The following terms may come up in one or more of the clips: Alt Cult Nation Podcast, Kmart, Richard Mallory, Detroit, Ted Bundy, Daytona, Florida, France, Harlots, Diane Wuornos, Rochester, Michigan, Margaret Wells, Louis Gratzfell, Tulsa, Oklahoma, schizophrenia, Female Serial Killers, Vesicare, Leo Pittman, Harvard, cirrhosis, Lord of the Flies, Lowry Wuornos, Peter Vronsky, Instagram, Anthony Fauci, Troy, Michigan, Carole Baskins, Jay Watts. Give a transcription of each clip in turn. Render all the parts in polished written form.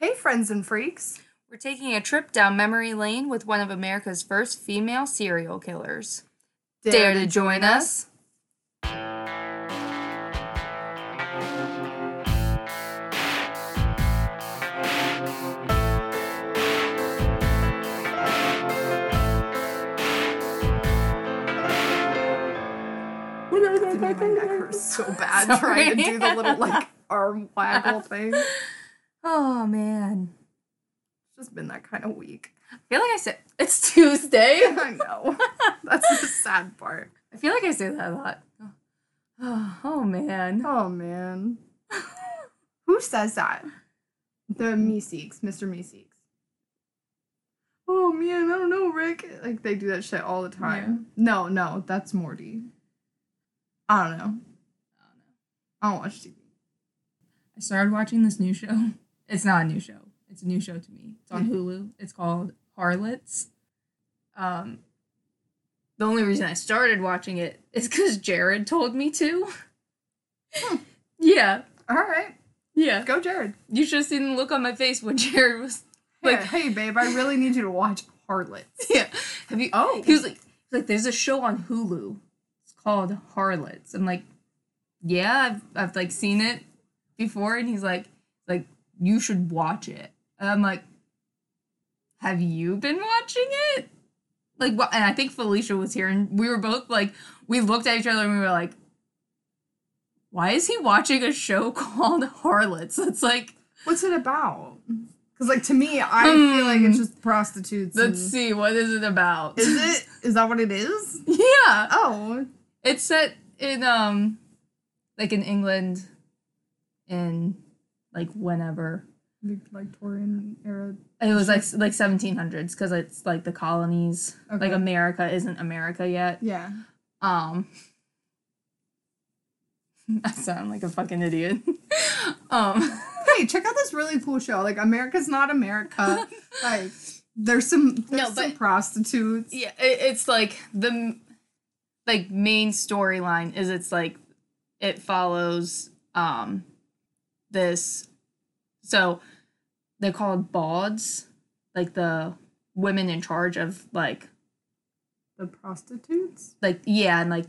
Hey, friends and freaks. We're taking a trip down memory lane with one of America's first female serial killers. Dare to join us? My neck hurts so bad trying to do the little, arm waggle thing. Oh, man. It's just been that kind of week. I feel like I said, it's Tuesday. I know. That's the sad part. I feel like I say that a lot. Oh, man. Oh, man. Who says that? The Meeseeks, Mr. Meeseeks. Oh, man, I don't know, Rick. They do that shit all the time. Yeah. No, that's Morty. I don't know. I don't watch TV. I started watching this new show. It's not a new show. It's a new show to me. It's on Hulu. It's called Harlots. The only reason I started watching it is because Jared told me to. Yeah. All right. Yeah. Go, Jared. You should have seen the look on my face when Jared was like, "Hey, babe, I really need you to watch Harlots." Yeah. Have you? Oh. He was like, "There's a show on Hulu." Called Harlots. I'm like, yeah, I've seen it before, and he's like you should watch it. And I'm like, have you been watching it? And I think Felicia was here, and we were both we looked at each other, and we were like, why is he watching a show called Harlots? It's what's it about? Because to me, I feel like it's just prostitutes. Let's see, what is it about? Is it? Is that what it is? Yeah. Oh. It's set in, in England in, whenever. Victorian era? It was, 1700s, because it's, the colonies. Okay. America isn't America yet. Yeah. I sound like a fucking idiot. Hey, check out this really cool show. America's not America. There's some prostitutes. Yeah, it's, the... main storyline is it follows this, so they're called bawds, the women in charge of the prostitutes, and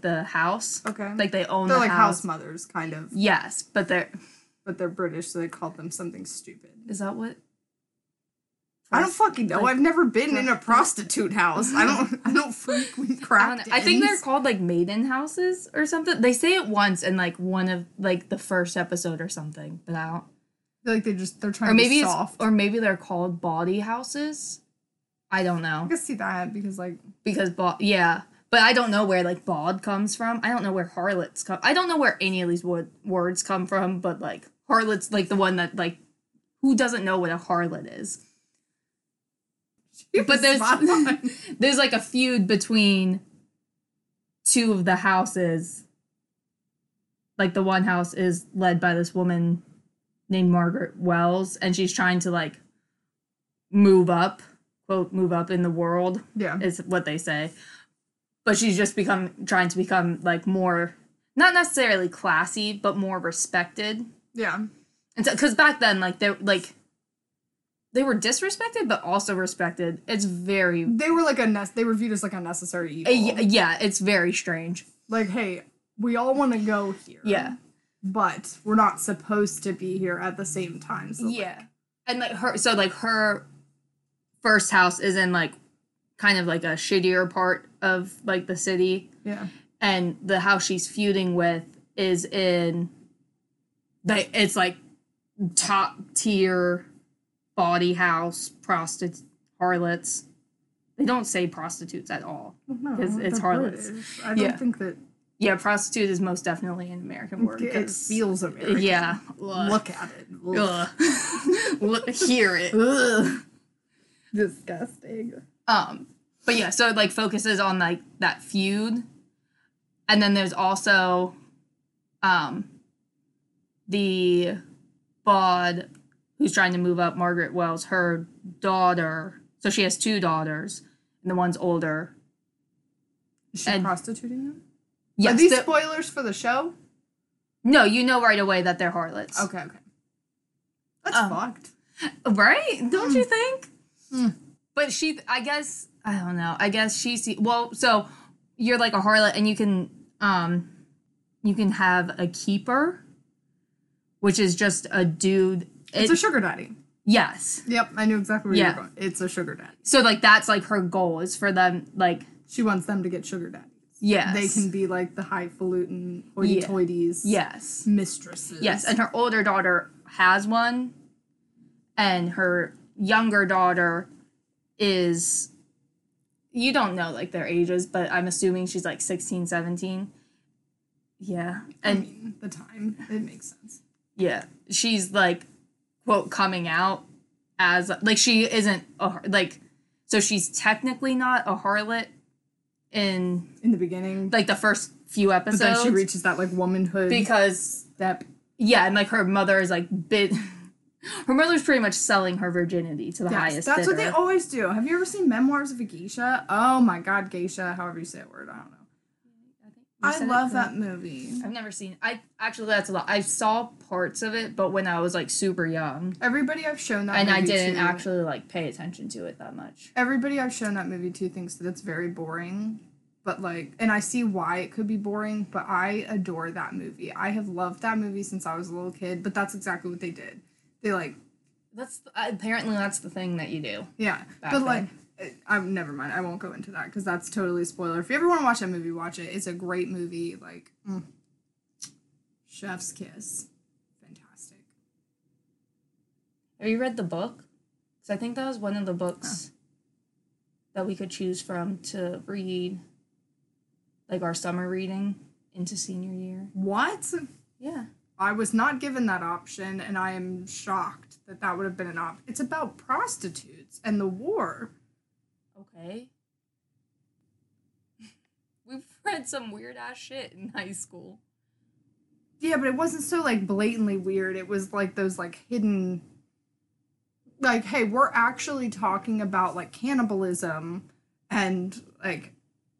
the house. Okay, they own. They're the house mothers, kind of. Yes, but they're British, so they call them something stupid. Is that what? I don't fucking know. I've never been in a prostitute house. I don't frequent crack dens. I think they're called maiden houses or something. They say it once in one of the first episode or something, but I don't. I feel they're trying to be soft. Or maybe they're called bawdy houses. I don't know. I can see that because yeah, but I don't know where bawd comes from. I don't know where harlots come. I don't know where any of these words come from. But harlots, the one that who doesn't know what a harlot is. But there's a feud between two of the houses. The one house is led by this woman named Margaret Wells, and she's trying to move up, quote, move up in the world. Yeah, is what they say. But she's just trying to become more, not necessarily classy, but more respected. Yeah, and because back then they were disrespected, but also respected. It's very... They were, they were viewed as, unnecessary evil. Yeah, it's very strange. Hey, we all want to go here. Yeah. But we're not supposed to be here at the same time. So yeah. And, her... So, her first house is in, kind of, a shittier part of, the city. Yeah. And the house she's feuding with is in... It's, top-tier... bawdy house, harlots. They don't say prostitutes at all. No, because it's harlots. British. I don't think that... Yeah, prostitute is most definitely an American word. It feels American. Yeah. Ugh. Look at it. Ugh. Hear it. Ugh. Disgusting. But yeah, so it focuses on that feud. And then there's also the bawd... who's trying to move up, Margaret Wells, her daughter. So she has two daughters, and the one's older. Is she prostituting them? Yes. Are these spoilers for the show? No, you know right away that they're harlots. Okay. That's fucked. Right? Don't you think? But she, I guess, I don't know. I guess she, well, so you're like a harlot and you can have a keeper, which is just a dude. It's a sugar daddy. Yes. Yep, I knew exactly where you were going. It's a sugar daddy. So, like, that's, like, her goal is for them, like... She wants them to get sugar daddies. Yes. They can be, like, the highfalutin, hoity-toities. Yes. Mistresses. Yes, and her older daughter has one, and her younger daughter is... You don't know, like, their ages, but I'm assuming she's, like, 16, 17. Yeah. And I mean, the time. It makes sense. Yeah. She's, like... quote, coming out as, like, she isn't, a, like, so she's technically not a harlot in the beginning. Like, the first few episodes. But then she reaches that, like, womanhood step. Yeah, and, like, her mother is, like, her mother's pretty much selling her virginity to the highest bidder. That's what they always do. Have you ever seen Memoirs of a Geisha? Oh, my God, Geisha, however you say that word, I don't know. I love that movie. I've never seen it. Actually, that's a lot. I saw parts of it, but when I was, like, super young. Everybody I've shown that movie to... And I didn't actually, like, pay attention to it that much. Everybody I've shown that movie to thinks that it's very boring, but, like... And I see why it could be boring, but I adore that movie. I have loved that movie since I was a little kid, but that's exactly what they did. They, like... Apparently, that's the thing that you do. Yeah, but, like... Never mind. I won't go into that because that's totally spoiler. If you ever want to watch that movie, watch it. It's a great movie. Like, chef's kiss. Fantastic. Have you read the book? Because I think that was one of the books that we could choose from to read, like, our summer reading into senior year. What? Yeah. I was not given that option, and I am shocked that that would have been an option. It's about prostitutes and the war. Okay. We've read some weird-ass shit in high school. Yeah, but it wasn't so, like, blatantly weird. It was, like, those, like, hidden... Like, hey, we're actually talking about, like, cannibalism and, like,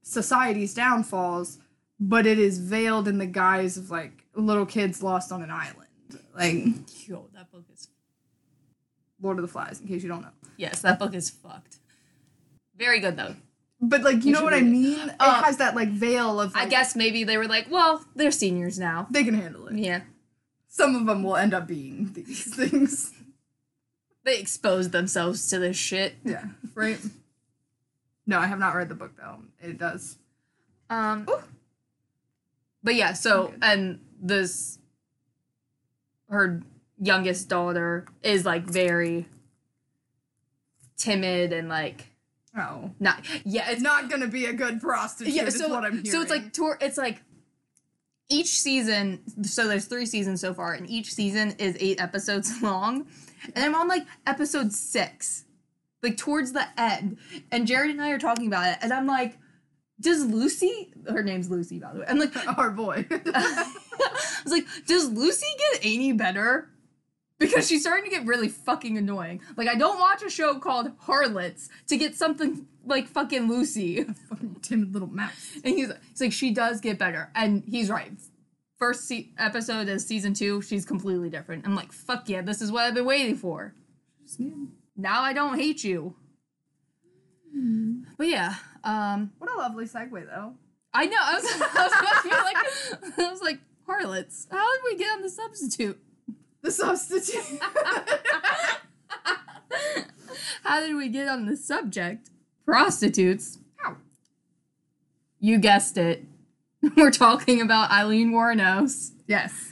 society's downfalls, but it is veiled in the guise of, like, little kids lost on an island. Like... Yo, that book is... Lord of the Flies, in case you don't know. Yes, that book is fucked. Very good, though. But, like, you know what I mean? It has that, like, veil of... Like, I guess maybe they were like, well, they're seniors now. They can handle it. Yeah. Some of them will end up being these things. They expose themselves to this shit. Yeah, right? No, I have not read the book, though. It does. But, yeah, so... And this... Her youngest daughter is, like, very timid and, like... Oh. It's not going to be a good prostitute is what I'm hearing. So it's like each season, so there's 3 seasons so far, and each season is 8 episodes long. And I'm on, like, episode 6, like, towards the end. And Jared and I are talking about it, and I'm like, does Lucy, her name's Lucy, by the way. I'm like, our boy. I was like, does Lucy get any better? Because she's starting to get really fucking annoying. Like, I don't watch a show called Harlots to get something like fucking Lucy. Fucking timid little mouse. And he's like, she does get better. And he's right. First episode of season 2, she's completely different. I'm like, fuck yeah, this is what I've been waiting for. Now I don't hate you. Mm. But yeah. What a lovely segue, though. I know. I was like, Harlots, how did we get on the substitute? The substitute. How did we get on the subject? Prostitutes. How? You guessed it. We're talking about Aileen Wuornos. Yes.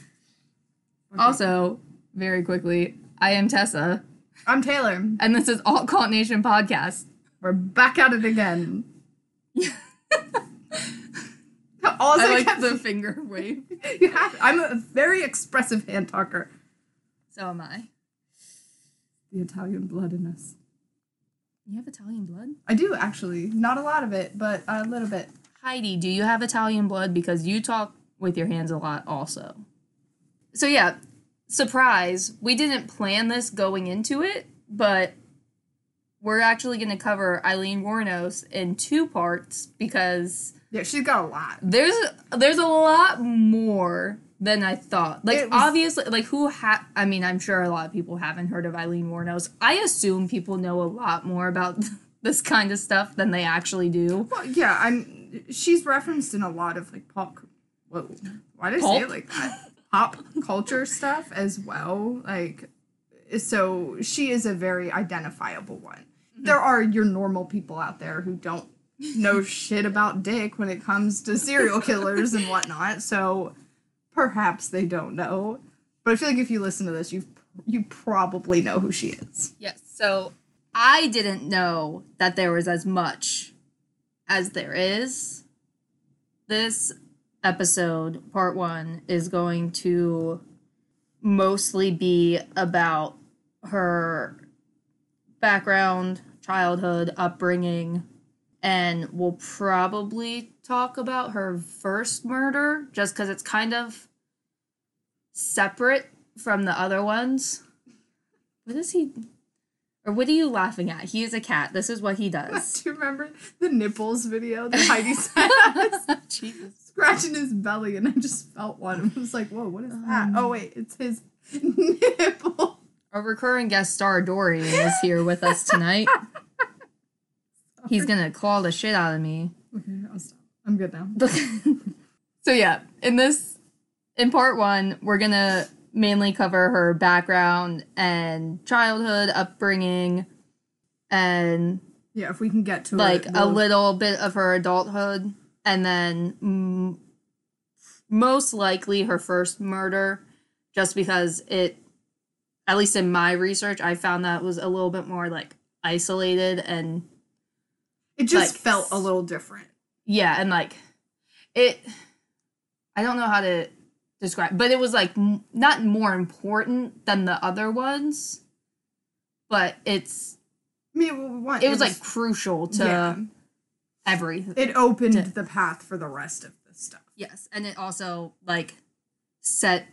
Okay. Also, very quickly, I am Tessa. I'm Taylor. And this is Alt Cult Nation Podcast. We're back at it again. Also, I like the finger wave. I'm a very expressive hand talker. So am I. The Italian blood in us. You have Italian blood? I do, actually. Not a lot of it, but a little bit. Heidi, do you have Italian blood? Because you talk with your hands a lot also. So, yeah. Surprise. We didn't plan this going into it, but we're actually going to cover Aileen Wuornos in 2 parts because... Yeah, she's got a lot. There's a lot more than I thought. Like, obviously, like, I mean, I'm sure a lot of people haven't heard of Aileen Wuornos. I assume people know a lot more about this kind of stuff than they actually do. Well, yeah, she's referenced in a lot of, like, why did I say it like that? Pop culture stuff as well. Like, so she is a very identifiable one. Mm-hmm. There are your normal people out there who don't know shit about dick when it comes to serial killers and whatnot, so perhaps they don't know. But I feel like if you listen to this, you probably know who she is. Yes, so I didn't know that there was as much as there is. This episode, part one, is going to mostly be about her background, childhood, upbringing, and we'll probably talk about her first murder, just because it's kind of separate from the other ones. What is he... Or what are you laughing at? He is a cat. This is what he does. Do you remember the nipples video that Heidi said? Jesus. Scratching his belly, and I just felt one. I was like, whoa, what is that? Oh, wait, it's his nipple. Our recurring guest star, Dory, is here with us tonight. He's gonna claw the shit out of me. Okay, I'll stop. I'm good now. So yeah, in part one, we're gonna mainly cover her background and childhood, upbringing, and yeah, if we can get to a little bit of her adulthood, and then most likely her first murder, just because it, at least in my research, I found that was a little bit more like isolated and. It just felt a little different. Yeah, and, like, it... I don't know how to describe... But it was, like, not more important than the other ones, but it's... I mean, it was crucial to everything. It opened the path for the rest of this stuff. Yes, and it also, like, set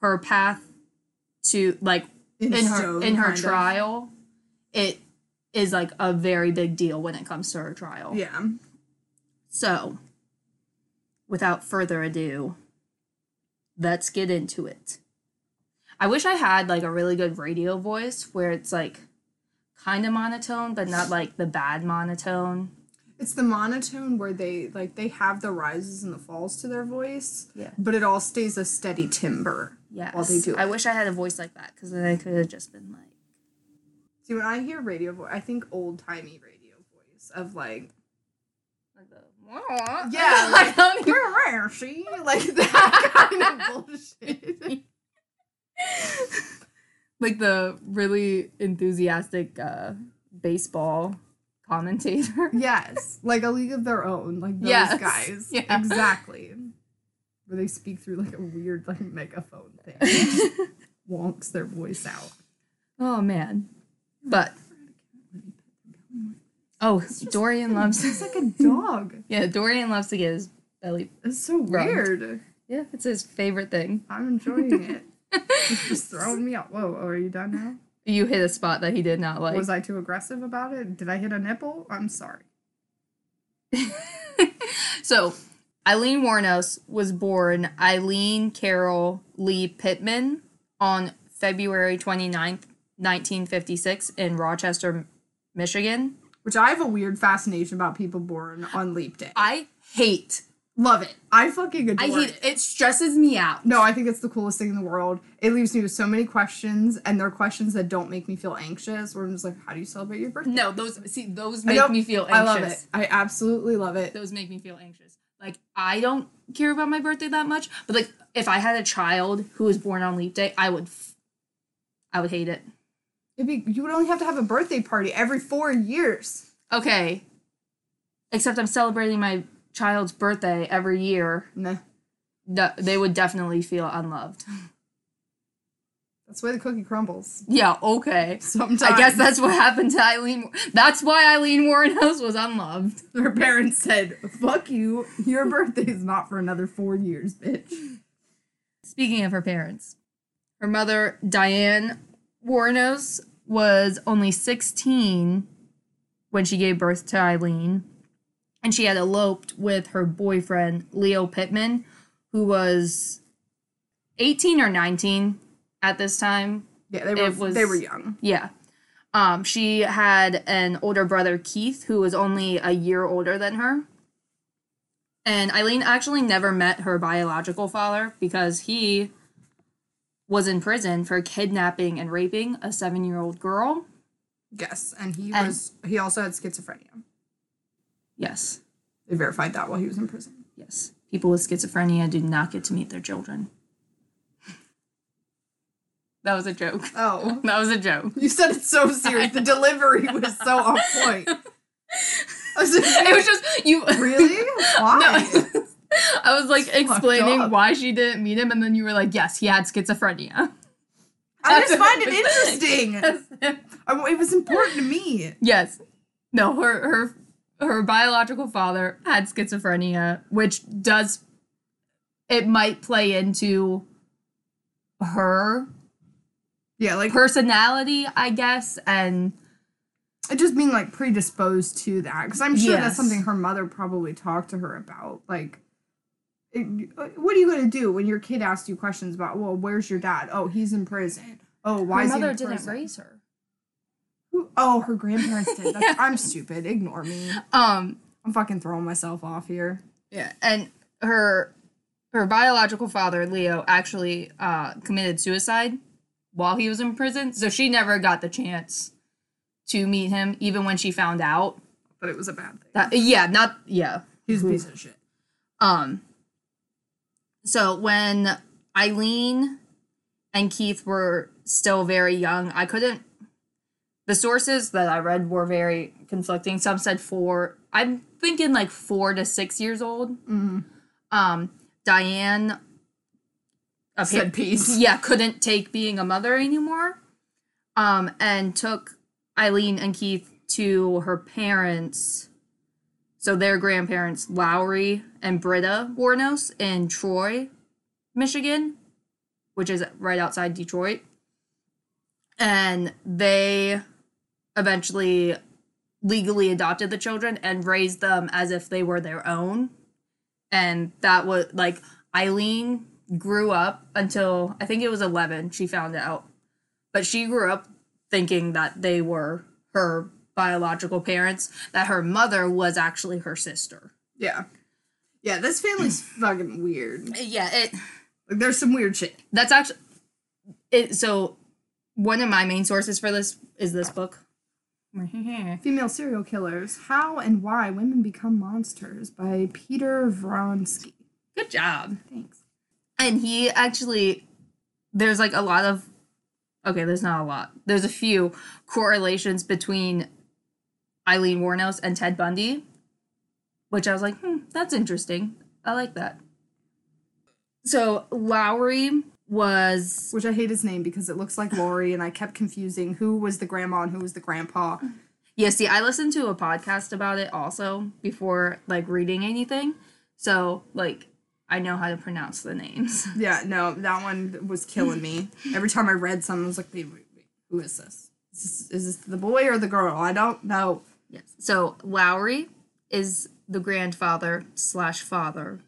her path to, like, in her trial. It... is, like, a very big deal when it comes to her trial. Yeah. So, without further ado, let's get into it. I wish I had, like, a really good radio voice where it's, like, kind of monotone, but not, like, the bad monotone. It's the monotone where they have the rises and the falls to their voice, but it all stays a steady timbre while they do it. I wish I had a voice like that, because then I could have just been, like, see, when I hear radio voice, I think old-timey radio voice of, like the... Yeah, like, like that kind of bullshit. Like the really enthusiastic baseball commentator. Yes, like A League of Their Own, like those guys. Yeah. Exactly. Where they speak through, like, a weird, like, megaphone thing. It just wonks their voice out. Oh, man. But, Dorian loves... It's like a dog. Yeah, Dorian loves to get his belly... It's so weird. Yeah, it's his favorite thing. I'm enjoying it. It's just throwing me out. Whoa, are you done now? You hit a spot that he did not like. Was I too aggressive about it? Did I hit a nipple? I'm sorry. So, Aileen Wuornos was born Aileen Carol Lee Pittman on February 29th, 1956 in Rochester, Michigan. Which I have a weird fascination about people born on leap day. I hate. Love it. I fucking adore it. It stresses me out. No, I think it's the coolest thing in the world. It leaves me with so many questions, and they're questions that don't make me feel anxious, where I'm just like, how do you celebrate your birthday? No, those make me feel anxious. I love it. I absolutely love it. Those make me feel anxious. Like, I don't care about my birthday that much, but, like, if I had a child who was born on leap day, I would hate it. You would only have to have a birthday party every 4 years. Okay. Except I'm celebrating my child's birthday every year. Nah. They would definitely feel unloved. That's the way the cookie crumbles. Yeah, okay. Sometimes. I guess that's what happened to Aileen. That's why Aileen Wuornos was unloved. Her parents said, fuck you, your birthday's not for another 4 years, bitch. Speaking of her parents, her mother, Diane Wuornos, was only 16 when she gave birth to Aileen, and she had eloped with her boyfriend, Leo Pittman, who was 18 or 19 at this time. Yeah, they were young. Yeah. She had an older brother, Keith, who was only a year older than her. And Aileen actually never met her biological father because he was in prison for kidnapping and raping a 7-year-old girl. Yes, and he also had schizophrenia. Yes. They verified that while he was in prison. Yes. People with schizophrenia do not get to meet their children. That was a joke. Oh. That was a joke. You said it so serious. The delivery was so on point. It was just, you... Really? Why? No, I was, like, explaining why she didn't meet him, and then you were like, yes, he had schizophrenia. I just find it interesting. Yes. It was important to me. Yes. No, her biological father had schizophrenia, which it might play into her... Yeah, like personality, I guess, and I just mean like predisposed to that because I'm sure that's something her mother probably talked to her about. Like, what are you going to do when your kid asks you questions about? Well, where's your dad? Oh, he's in prison. Oh, why is he in prison? Her mother didn't raise her. Oh, her grandparents did. That's, yeah. I'm stupid. Ignore me. I'm fucking throwing myself off here. Yeah, and her biological father, Leo, actually committed suicide while he was in prison, so she never got the chance to meet him, even when she found out. But it was a bad thing. He's a piece of shit. So when Aileen and Keith were still very young, the sources that I read were very conflicting. Some said 4, I'm thinking like 4 to 6 years old. Mm-hmm. Diane... said peace. Yeah, couldn't take being a mother anymore, and took Aileen and Keith to her parents, so their grandparents, Lowry and Britta Wuornos in Troy, Michigan, which is right outside Detroit, and they eventually legally adopted the children and raised them as if they were their own, and that was, like, Aileen... grew up until I think it was 11 she found out, but she grew up thinking that they were her biological parents, that her mother was actually her sister. Yeah This family's fucking weird. There's some weird shit that's actually it. So one of my main sources for this is this book, Female Serial Killers: How and Why Women Become Monsters by Peter Vronsky. Good job. Thanks. And he actually, there's a few correlations between Aileen Wuornos and Ted Bundy, which I was like, that's interesting. I like that. So Lowry was... Which I hate his name because it looks like Lori, and I kept confusing who was the grandma and who was the grandpa. Yeah, see, I listened to a podcast about it also before, like, reading anything. So, like... I know how to pronounce the names. Yeah, no, that one was killing me. Every time I read some, I was like, wait, who is this? Is this the boy or the girl? I don't know. Yes. So Lowry is the grandfather / father.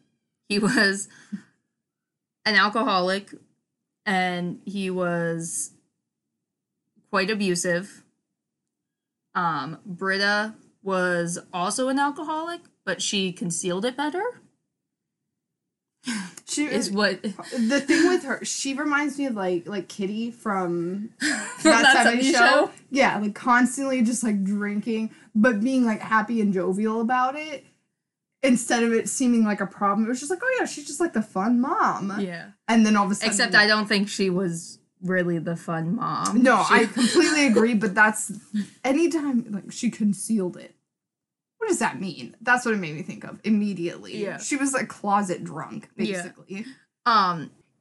He was an alcoholic, and he was quite abusive. Britta was also an alcoholic, but she concealed it better. She is what the thing with her. She reminds me of like Kitty from that 70s show. Yeah, like constantly just like drinking, but being like happy and jovial about it instead of it seeming like a problem. It was just like, oh yeah, she's just like the fun mom. Yeah, and then all of a sudden, except I don't think she was really the fun mom. No, I completely agree. But that's anytime like she concealed it. What does that mean? That's what it made me think of immediately. Yeah. She was like closet drunk, basically.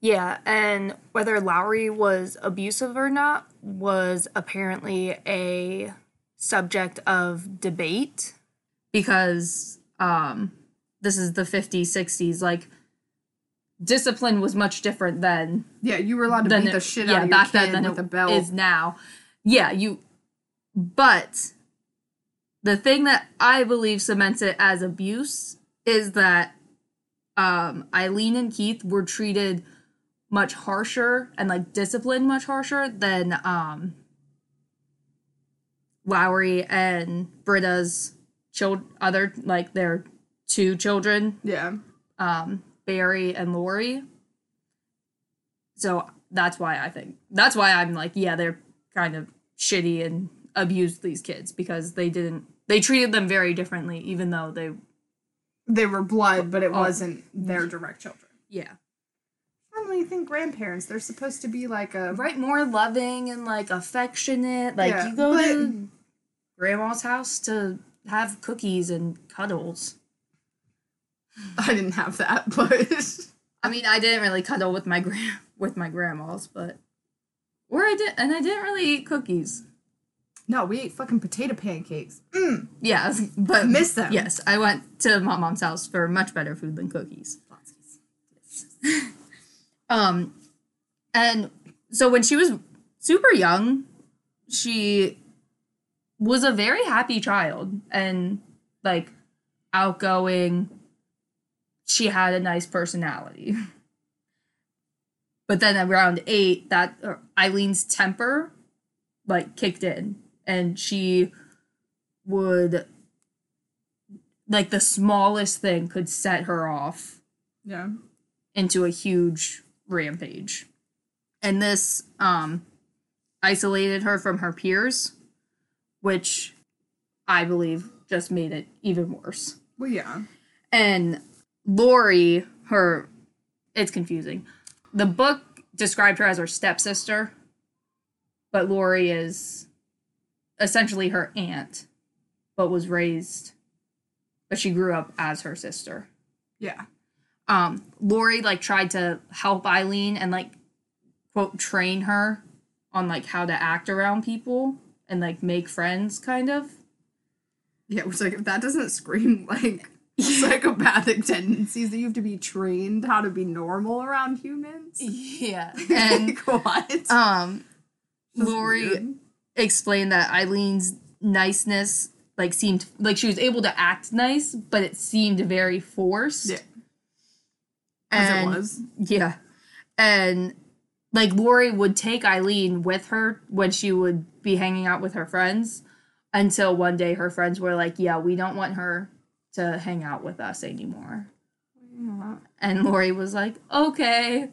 Yeah. And whether Lowry was abusive or not was apparently a subject of debate because this is the 50s, 60s. Like, discipline was much different then. Yeah, you were allowed to beat the shit out of your kid with a belt. Is now. Yeah, but... The thing that I believe cements it as abuse is that Aileen and Keith were treated much harsher and like disciplined much harsher than Lowry and Britta's other, like, their two children. Yeah. Barry and Lori. So that's why I think, that's why I'm like, yeah, they're kind of shitty and abused these kids, because they treated them very differently, even though they were blood, but it wasn't their direct children. Yeah. I don't really think grandparents, they're supposed to be like a... Right, more loving and like affectionate. Like, yeah, you go to grandma's house to have cookies and cuddles. I didn't have that, but... I mean, I didn't really cuddle with my grandmas, but... And I didn't really eat cookies. No, we ate fucking potato pancakes. Mm. Yeah, but... I miss them. Yes, I went to my mom's house for much better food than cookies. And so when she was super young, she was a very happy child and, like, outgoing. She had a nice personality. But then around 8, Eileen's temper, like, kicked in. And she would, like, the smallest thing could set her off. Yeah. Into a huge rampage. And this isolated her from her peers, which I believe just made it even worse. Well, yeah. And Lori, it's confusing. The book described her as her stepsister, but Lori is essentially her aunt, but she grew up as her sister. Yeah. Lori, like, tried to help Eileen and, like, quote, train her on, like, how to act around people and, like, make friends, kind of. Yeah, which, like, if that doesn't scream, like, psychopathic tendencies, that you have to be trained how to be normal around humans. Yeah. And, like, what? Lori explained that Eileen's niceness, like, seemed, like, she was able to act nice, but it seemed very forced. Yeah. As it was. Yeah. And, like, Lori would take Eileen with her when she would be hanging out with her friends, until one day her friends were like, yeah, we don't want her to hang out with us anymore. Yeah. And Lori was like, okay.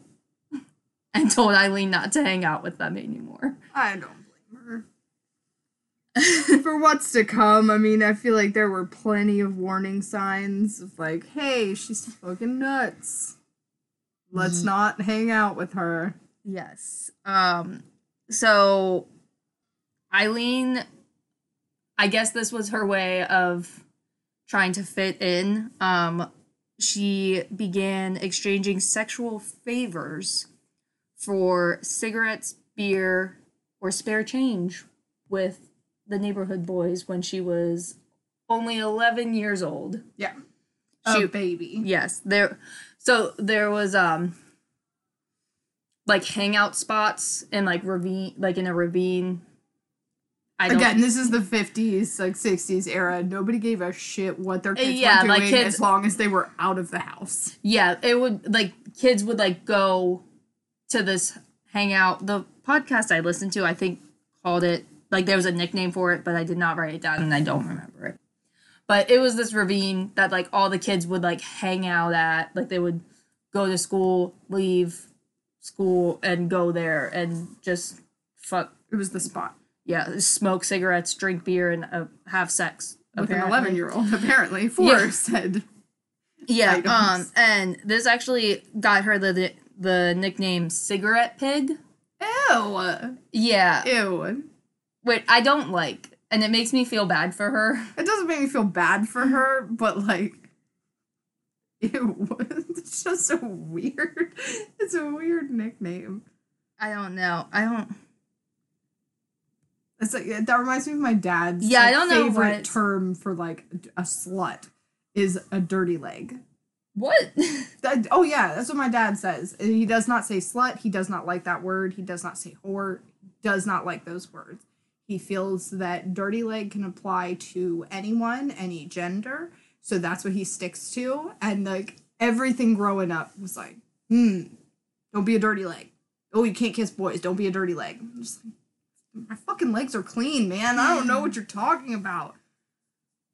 And told Eileen not to hang out with them anymore. I don't blame her. For what's to come, I mean, I feel like there were plenty of warning signs of, like, hey, she's fucking nuts. Let's not hang out with her. Yes. So Eileen, I guess this was her way of trying to fit in. She began exchanging sexual favors for cigarettes, beer, or spare change with the neighborhood boys when she was only 11 years old. Yeah. A baby. Yes. There was, like, hangout spots in, like, ravine, like, in a ravine. Again, this is the 50s, like, 60s era. Nobody gave a shit what their kids were doing, like, kids, as long as they were out of the house. Yeah, it would, like, kids would, like, go to this hangout. The podcast I listened to, I think, called it, like, there was a nickname for it, but I did not write it down, and I don't remember it. But it was this ravine that, like, all the kids would, like, hang out at. Like, they would go to school, leave school, and go there and just fuck. It was the spot. Yeah, smoke cigarettes, drink beer, and have sex. With an 11-year-old, apparently, said items. And this actually got her the nickname Cigarette Pig. Ew. Yeah. Ew. Which I don't like. And it makes me feel bad for her. It doesn't make me feel bad for her, but, like, it's just so weird. It's a weird nickname. I don't know. It's like, that reminds me of my dad's favorite term for, like, a slut is a dirty leg. What? That's what my dad says. He does not say slut. He does not like that word. He does not say whore. Does not like those words. He feels that dirty leg can apply to anyone, any gender, so that's what he sticks to. And, like, everything growing up was like, Don't be a dirty leg. Oh, you can't kiss boys. Don't be a dirty leg. I'm just like, my fucking legs are clean, man. I don't know what you're talking about.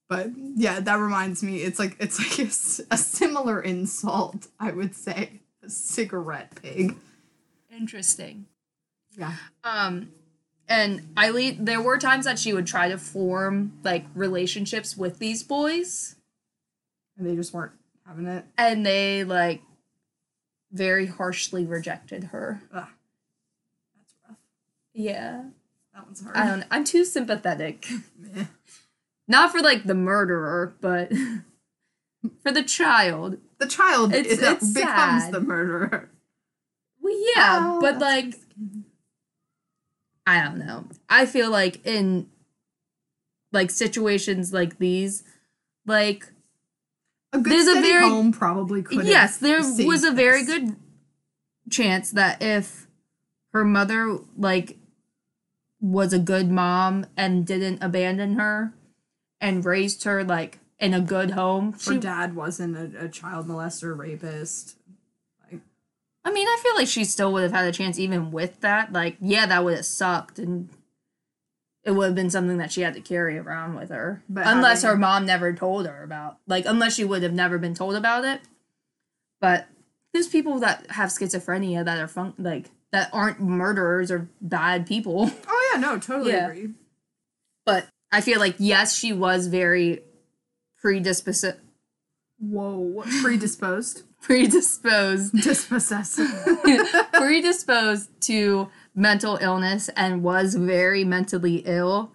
But, yeah, that reminds me. It's like a similar insult, I would say. A cigarette pig. Interesting. Yeah. And Aileen, there were times that she would try to form, like, relationships with these boys. And they just weren't having it. And they, like, very harshly rejected her. Ugh. That's rough. Yeah. That one's hard. I don't know. I'm too sympathetic. Meh. Not for, like, the murderer, but for the child. The child it's becomes sad. The murderer. Well, yeah, but, like, I don't know. I feel like in, like, situations like these, like, a good steady home probably could have. Yes, there was a very good chance that if her mother, like, was a good mom and didn't abandon her and raised her, like, in a good home. Her dad wasn't a child molester, rapist. Like, I mean, I feel like she still would have had a chance even with that. Like, yeah, that would have sucked, and it would have been something that she had to carry around with her. But unless her mom never told her about. Like, unless she would have never been told about it. But there's people that have schizophrenia that are, that aren't murderers or bad people. Oh, yeah, no, totally agree. But I feel like, yes, she was very predisposed to mental illness and was very mentally ill.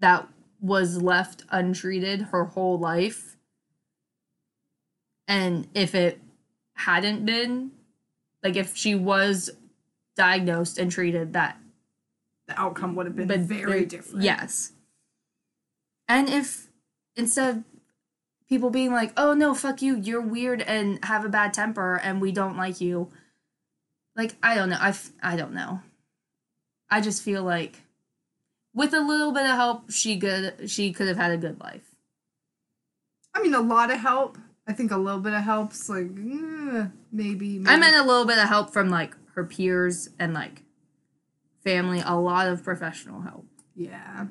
That was left untreated her whole life. And if it hadn't been, like, if she was diagnosed and treated, that the outcome would have been very different. Yes. And if instead of people being like, oh, no, fuck you, you're weird and have a bad temper and we don't like you. Like, I don't know. I don't know. I just feel like with a little bit of help, she could have had a good life. I mean, a lot of help. I think a little bit of help's like, maybe. I meant a little bit of help from, like, her peers and, like, family. A lot of professional help. Yeah,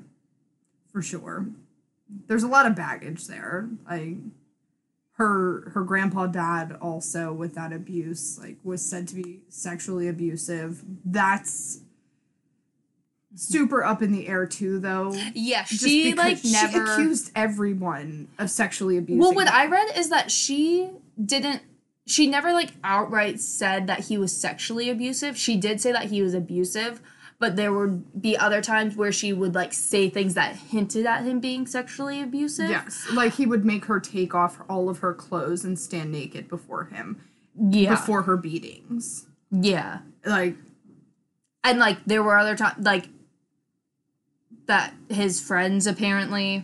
for sure. There's a lot of baggage there. Like, her grandpa dad also, with that abuse, like, was said to be sexually abusive. That's super up in the air, too, though. Yeah, she, like, never... She accused everyone of sexually abusing her. Well, what I read is that she never, like, outright said that he was sexually abusive. She did say that he was abusive, but there would be other times where she would, like, say things that hinted at him being sexually abusive. Yes. Like, he would make her take off all of her clothes and stand naked before him. Yeah. Before her beatings. Yeah. Like. And, like, there were other times, like, that his friends apparently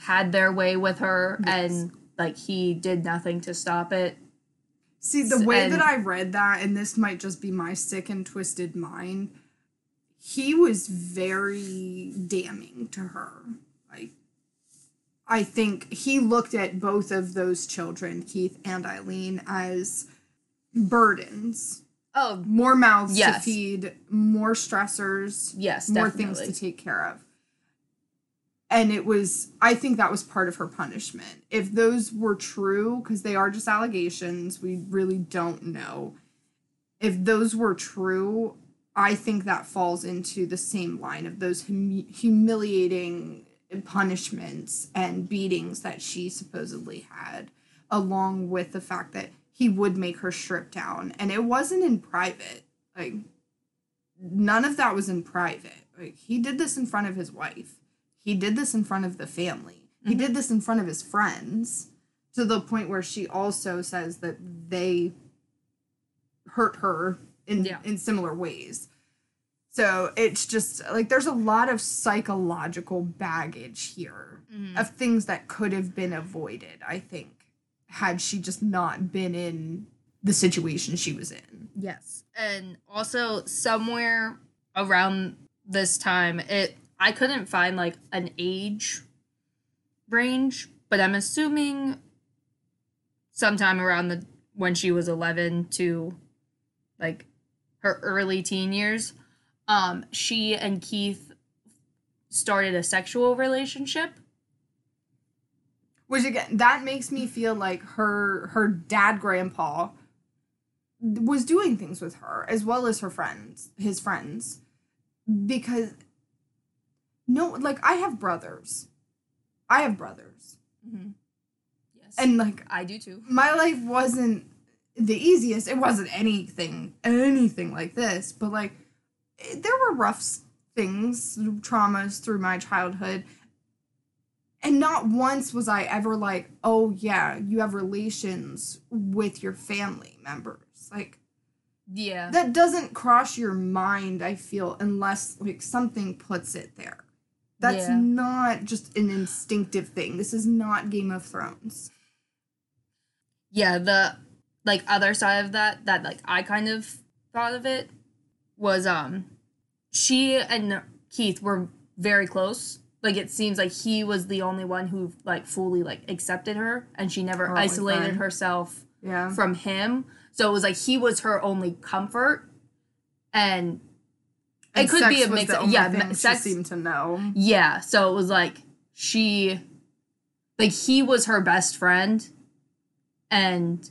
had their way with her. Yes. And, like, he did nothing to stop it. See, the way that I read that, and this might just be my sick and twisted mind, he was very damning to her. Like, I think he looked at both of those children, Keith and Aileen, as burdens. Oh, more mouths to feed, more stressors, more definitely. Things to take care of. And it was, I think that was part of her punishment. If those were true, because they are just allegations, we really don't know. If those were true, I think that falls into the same line of those humiliating punishments and beatings that she supposedly had, along with the fact that he would make her strip down. And it wasn't in private. Like, none of that was in private. Like, he did this in front of his wife. He did this in front of the family. Mm-hmm. He did this in front of his friends, to the point where she also says that they hurt her in similar ways. So it's just, like, there's a lot of psychological baggage here of things that could have been avoided, I think, had she just not been in the situation she was in. Yes. And also, somewhere around this time, I couldn't find, like, an age range, but I'm assuming sometime around when she was 11 to like her early teen years, she and Keith started a sexual relationship. Which, again, that makes me feel like her dad grandpa was doing things with her, as well as her friends, his friends. Because, no, like, I have brothers. Mm-hmm. Yes. And, like... I do, too. My life wasn't the easiest. It wasn't anything like this. But, like, there were rough things, traumas through my childhood. And not once was I ever like, oh, yeah, you have relations with your family members. Like, yeah, that doesn't cross your mind, I feel, unless, like, something puts it there. That's not just an instinctive thing. This is not Game of Thrones. Yeah, the, like, other side of that, like, I kind of thought of it was, she and Keith were very close. Like, it seems like he was the only one who, like, fully, like, accepted her. And she never isolated herself from him. So it was like he was her only comfort. And it could be a mix of... Yeah, sex seemed to know. Yeah, so it was like she... Like, he was her best friend. And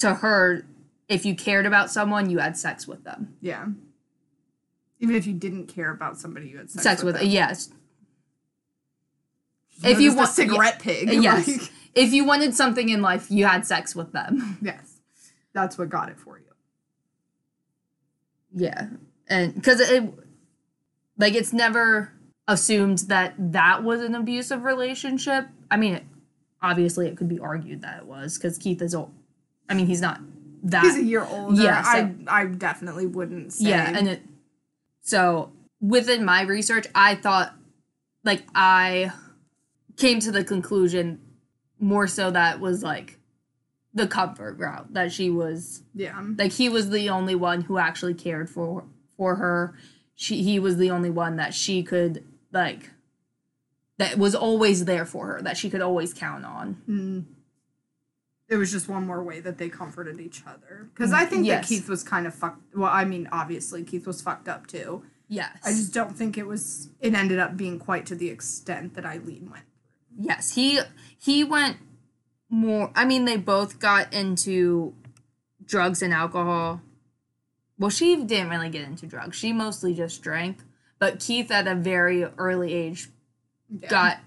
to her, if you cared about someone, you had sex with them. Yeah. Even if you didn't care about somebody, you had sex with them. Yes. If you want a cigarette pig. Yes. Like. If you wanted something in life, you had sex with them. Yes. That's what got it for you. Yeah. And because it, like, it's never assumed that was an abusive relationship. I mean, obviously it could be argued that it was, because Keith is old. I mean, he's not that. He's a year older. Yeah. So, I definitely wouldn't say. Yeah. And it, so within my research, I thought, like, I came to the conclusion more so that was, like, the comfort route. That she was... Yeah. Like, he was the only one who actually cared for her. He was the only one that she could, like... That was always there for her. That she could always count on. Mm. It was just one more way that they comforted each other. Because I think that Keith was kind of fucked... Well, I mean, obviously, Keith was fucked up, too. Yes. I just don't think it was... It ended up being quite to the extent that Aileen went. Yes, he went more... I mean, they both got into drugs and alcohol. Well, she didn't really get into drugs. She mostly just drank. But Keith, at a very early age, got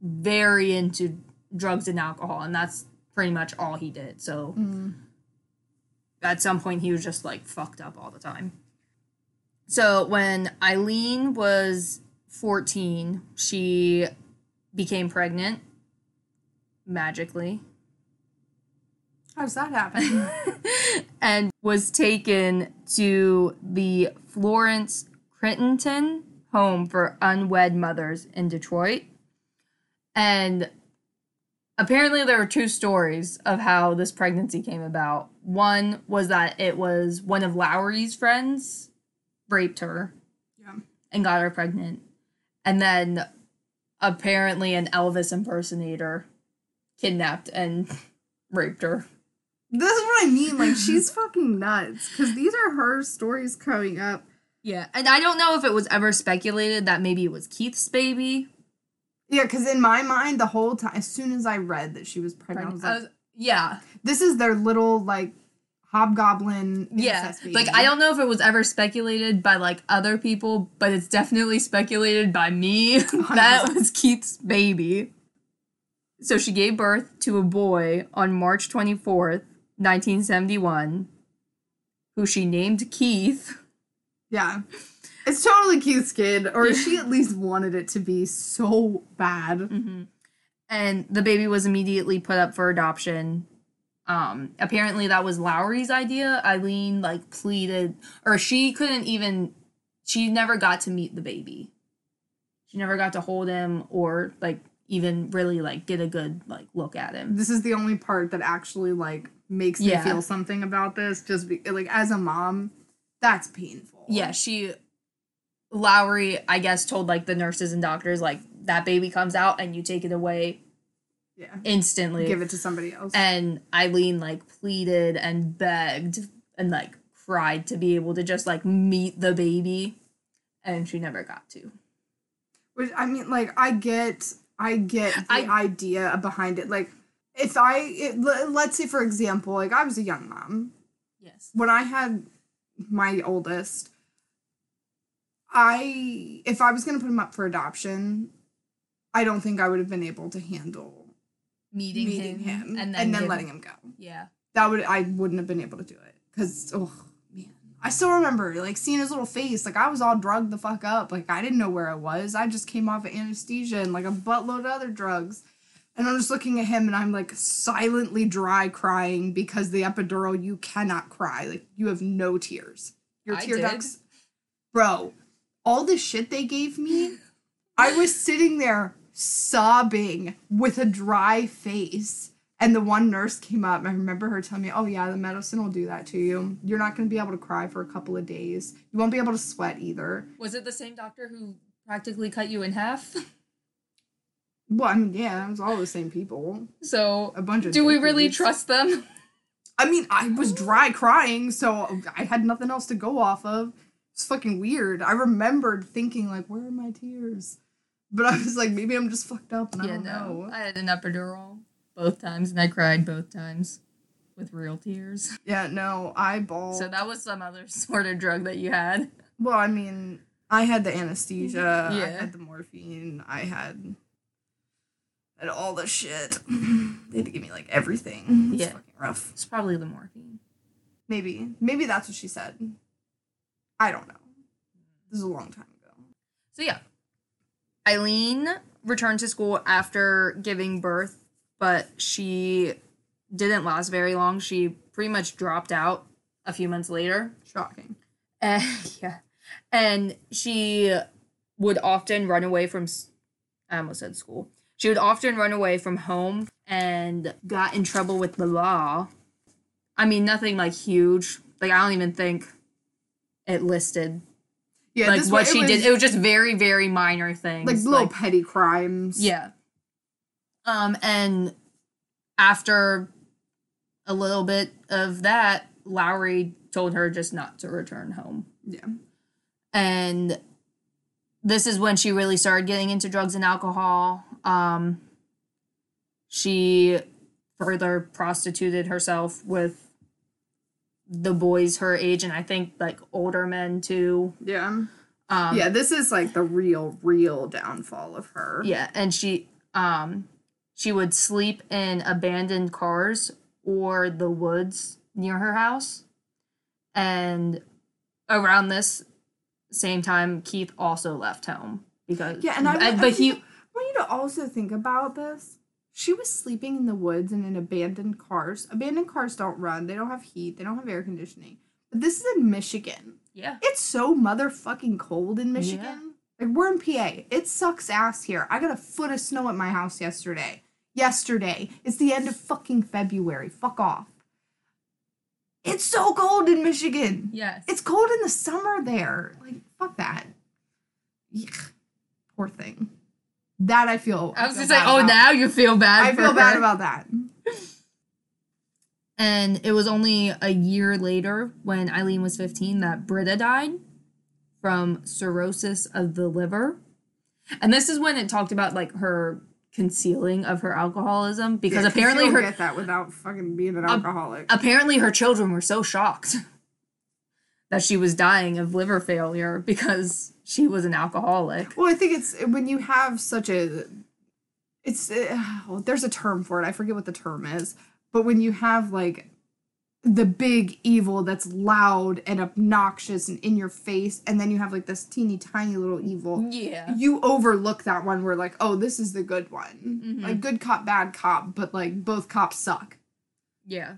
very into drugs and alcohol. And that's pretty much all he did. So at some point, he was just, like, fucked up all the time. So when Aileen was 14, she... became pregnant magically. How does that happen? And was taken to the Florence Crittenton Home for Unwed Mothers in Detroit. And apparently there were two stories of how this pregnancy came about. One was that it was one of Lowry's friends raped her and got her pregnant. And then... apparently an Elvis impersonator kidnapped and raped her. This is what I mean. Like, she's fucking nuts. Because these are her stories coming up. Yeah. And I don't know if it was ever speculated that maybe it was Keith's baby. Yeah, because in my mind, the whole time, as soon as I read that she was pregnant, I was like, this is their little, like, hobgoblin incest baby. Like, I don't know if it was ever speculated by, like, other people, but it's definitely speculated by me that was Keith's baby. So she gave birth to a boy on March 24th, 1971, who she named Keith. Yeah. It's totally Keith's kid, or she at least wanted it to be so bad. Mm-hmm. And the baby was immediately put up for adoption. Apparently that was Lowry's idea. Aileen, like, pleaded, or she never got to meet the baby. She never got to hold him or, like, even really, like, get a good, like, look at him. This is the only part that actually, like, makes me feel something about this. Just, like, as a mom, that's painful. Yeah, Lowry, I guess, told, like, the nurses and doctors, like, that baby comes out and you take it away. Yeah. Instantly. Give it to somebody else. And Aileen, like, pleaded and begged and, like, tried to be able to just, like, meet the baby, and she never got to. Which, I mean, like, I get the idea behind it. Like, if let's say, for example, like, I was a young mom. Yes. When I had my oldest, if I was going to put him up for adoption, I don't think I would have been able to handle meeting him and then letting him go. Yeah. I wouldn't have been able to do it. Because, oh, man. I still remember, like, seeing his little face. Like, I was all drugged the fuck up. Like, I didn't know where I was. I just came off of anesthesia and, like, a buttload of other drugs. And I'm just looking at him, and I'm, like, silently dry crying because the epidural, you cannot cry. Like, you have no tears. Your tear ducts. Bro, all the shit they gave me, I was sitting there sobbing with a dry face. And the one nurse came up, and I remember her telling me, oh, yeah, the medicine will do that to you. You're not going to be able to cry for a couple of days. You won't be able to sweat either. Was it the same doctor who practically cut you in half? Well, I mean, yeah, it was all the same people. So, a bunch of do we really trust them? I mean, I was dry crying, so I had nothing else to go off of. It's fucking weird. I remembered thinking, like, where are my tears? But I was like, maybe I'm just fucked up, and I don't know. I had an epidural. Both times, and I cried both times with real tears. Yeah, no, I bawled. So that was some other sort of drug that you had. Well, I mean, I had the anesthesia, yeah. I had the morphine, I had all the shit. They had to give me, like, everything. It's fucking rough. It's probably the morphine. Maybe that's what she said. I don't know. This is a long time ago. So, yeah. Aileen returned to school after giving birth. But she didn't last very long. She pretty much dropped out a few months later. Shocking. Yeah. And she would often run away from... I almost said school. She would often run away from home and got in trouble with the law. I mean, nothing, like, huge. Like, I don't even think it listed... Yeah, like, what she did. It was just very, very minor things. Like, little petty crimes. Yeah. And after a little bit of that, Lowry told her just not to return home. Yeah. And this is when she really started getting into drugs and alcohol. She further prostituted herself with the boys her age, and I think, like, older men, too. Yeah. Yeah, this is, like, the real, real downfall of her. Yeah, and she would sleep in abandoned cars or the woods near her house. And around this same time, Keith also left home because... Yeah, and I want you to also think about this. She was sleeping in the woods and in abandoned cars. Abandoned cars don't run. They don't have heat. They don't have air conditioning. But this is in Michigan. Yeah. It's so motherfucking cold in Michigan. Yeah. Like, we're in PA. It sucks ass here. I got a foot of snow at my house yesterday. It's the end of fucking February. Fuck off. It's so cold in Michigan. Yes. It's cold in the summer there. Like, fuck that. Yuck. Poor thing. That I feel... I was going to say, now you feel bad. I feel bad about that. And it was only a year later, when Aileen was 15, that Britta died. From cirrhosis of the liver. And this is when it talked about, like, her concealing of her alcoholism. Because apparently you don't get that without fucking being an alcoholic. Apparently her children were so shocked that she was dying of liver failure because she was an alcoholic. Well, I think it's when you have such a... there's a term for it. I forget what the term is. But when you have, like... the big evil that's loud and obnoxious and in your face, and then you have, like, this teeny tiny little evil. Yeah. You overlook that one where, like, oh, this is the good one. Mm-hmm. Like, good cop, bad cop, but, like, both cops suck. Yeah.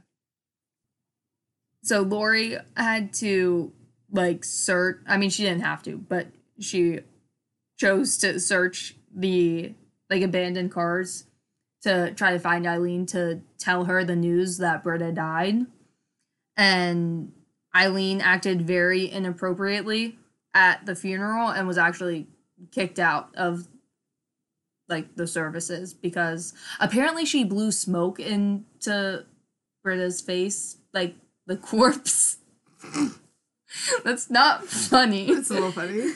So Lori had to, like, she didn't have to, but she chose to search the, like, abandoned cars to try to find Aileen to tell her the news that Britta died. And Aileen acted very inappropriately at the funeral and was actually kicked out of, like, the services because apparently she blew smoke into Britta's face, like, the corpse. That's not funny. That's a little funny.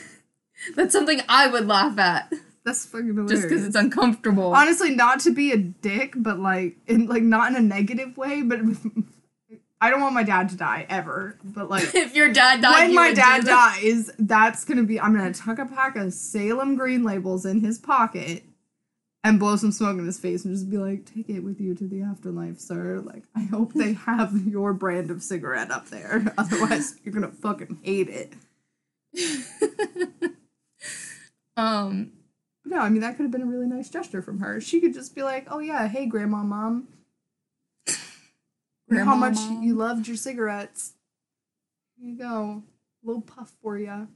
That's something I would laugh at. That's fucking hilarious. Just because it's uncomfortable. Honestly, not to be a dick, but, like not in a negative way, but I don't want my dad to die, ever. But, like... if your dad dies, when my dad dies, that's gonna be... I'm gonna tuck a pack of Salem Green Labels in his pocket and blow some smoke in his face and just be like, take it with you to the afterlife, sir. Like, I hope they have your brand of cigarette up there. Otherwise, you're gonna fucking hate it. No, I mean, that could have been a really nice gesture from her. She could just be like, oh, yeah, hey, Grandma, Mom. Grandma, how much Mom. You loved your cigarettes. Here you go. A little puff for ya.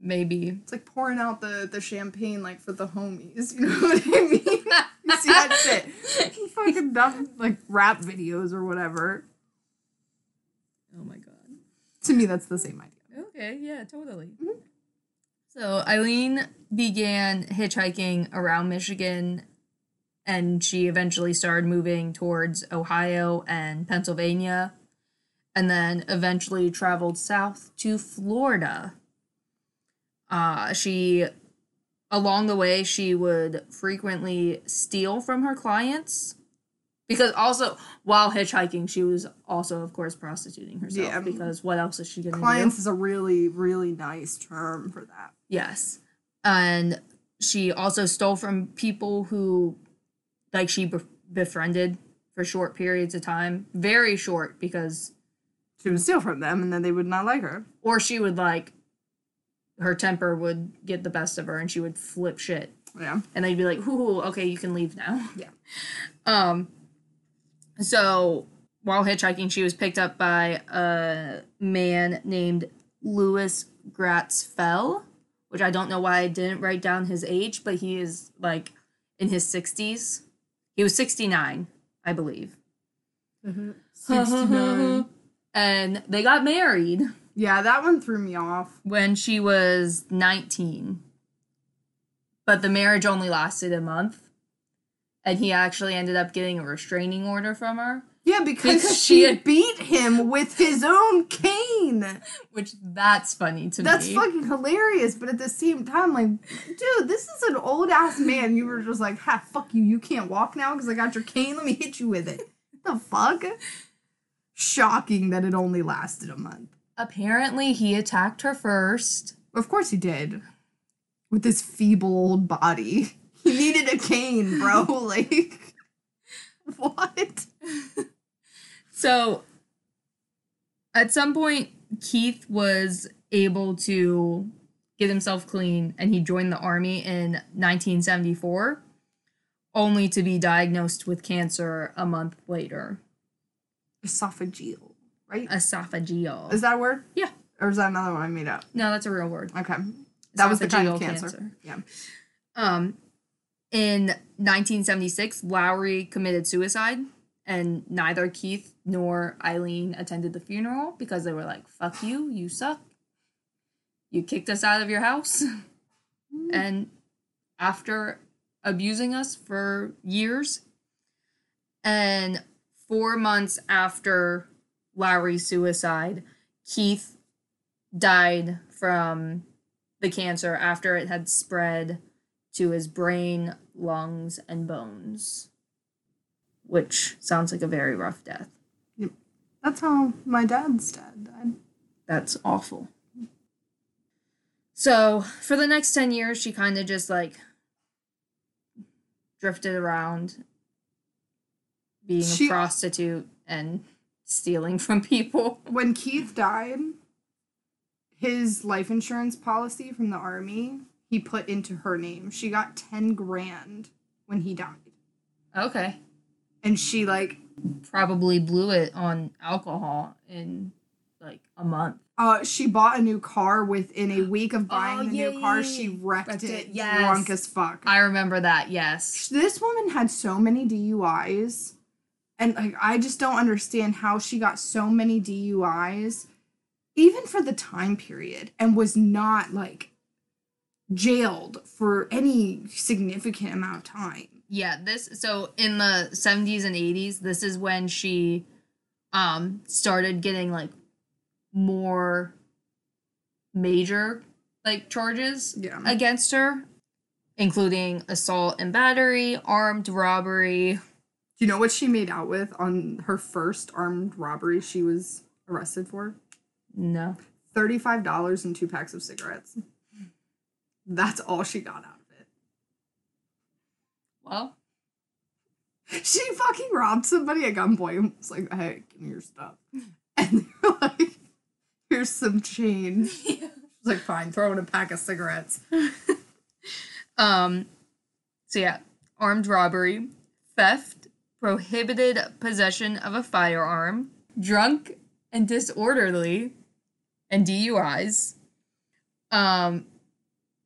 Maybe. It's like pouring out the champagne, like, for the homies. You know what I mean? You see that shit? Fucking dumb, like, rap videos or whatever. Oh, my God. To me, that's the same idea. Okay, yeah, totally. Mm-hmm. So Aileen began hitchhiking around Michigan, and she eventually started moving towards Ohio and Pennsylvania, and then eventually traveled south to Florida. Along the way, she would frequently steal from her clients, because also, while hitchhiking, she was also, of course, prostituting herself, because what else is she going to do? Clients is a really, really nice term for that. Yes. And she also stole from people who, like, she befriended for short periods of time. Very short, because... she would steal from them, and then they would not like her. Or she would, like, her temper would get the best of her, and she would flip shit. Yeah. And they'd be like, ooh, okay, you can leave now. Yeah. So, while hitchhiking, she was picked up by a man named Louis Gratzfell, which I don't know why I didn't write down his age, but he is, like, in his 60s. He was 69, I believe. 69. And they got married. Yeah, that one threw me off. When she was 19. But the marriage only lasted a month. And he actually ended up getting a restraining order from her. Yeah, because she had beat him with his own cane. Which, that's funny to me. That's fucking hilarious, but at the same time, like, dude, this is an old-ass man. You were just like, ha, fuck you, you can't walk now because I got your cane, let me hit you with it. The fuck? Shocking that it only lasted a month. Apparently, he attacked her first. Of course he did. With his feeble old body. He needed a cane, bro. Like, what? So, at some point, Keith was able to get himself clean, and he joined the army in 1974, only to be diagnosed with cancer a month later. Esophageal, right? Esophageal. Is that a word? Yeah. Or is that another one I made up? No, that's a real word. Okay. That was the kind of cancer. Yeah. In 1976, Lowry committed suicide, and neither Keith nor Aileen attended the funeral because they were like, fuck you, you suck, you kicked us out of your house, and after abusing us for years. And 4 months after Lowry's suicide, Keith died from the cancer after it had spread to his brain, lungs, and bones. Which sounds like a very rough death. Yep. That's how my dad's dad died. That's awful. So, for the next 10 years, she kind of just, like, drifted around being a prostitute and stealing from people. When Keith died, his life insurance policy from the army... he put into her name. She got $10,000 when he died. Okay. And she, like... probably blew it on alcohol in, like, a month. She bought a new car within a week of buying new car. She wrecked it. Yes. Drunk as fuck. I remember that, yes. This woman had so many DUIs. And, like, I just don't understand how she got so many DUIs, even for the time period, and was not, like... jailed for any significant amount of time. Yeah, so in the 70s and 80s, this is when she started getting, like, more major, like, charges against her, including assault and battery, armed robbery. Do you know what she made out with on her first armed robbery she was arrested for? No. $35 and 2 packs of cigarettes. That's all she got out of it. Well. She fucking robbed somebody at gunpoint and was like, hey, give me your stuff. And they were like, here's some change. Yeah. She was like, fine, throw in a pack of cigarettes. So yeah, armed robbery, theft, prohibited possession of a firearm, drunk and disorderly, and DUIs.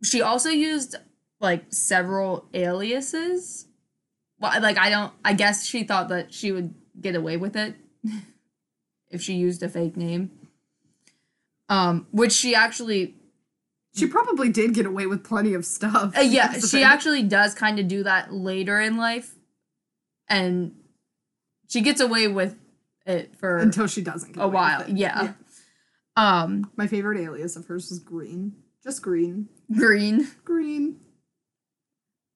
She also used, like, several aliases. Well, like, I guess she thought that she would get away with it if she used a fake name. Which she actually... She probably did get away with plenty of stuff. Yeah, she actually does kind of do that later in life. And she gets away with it for... Until she doesn't get away with it. A while, yeah. My favorite alias of hers was Green. Just Green. Green. Green.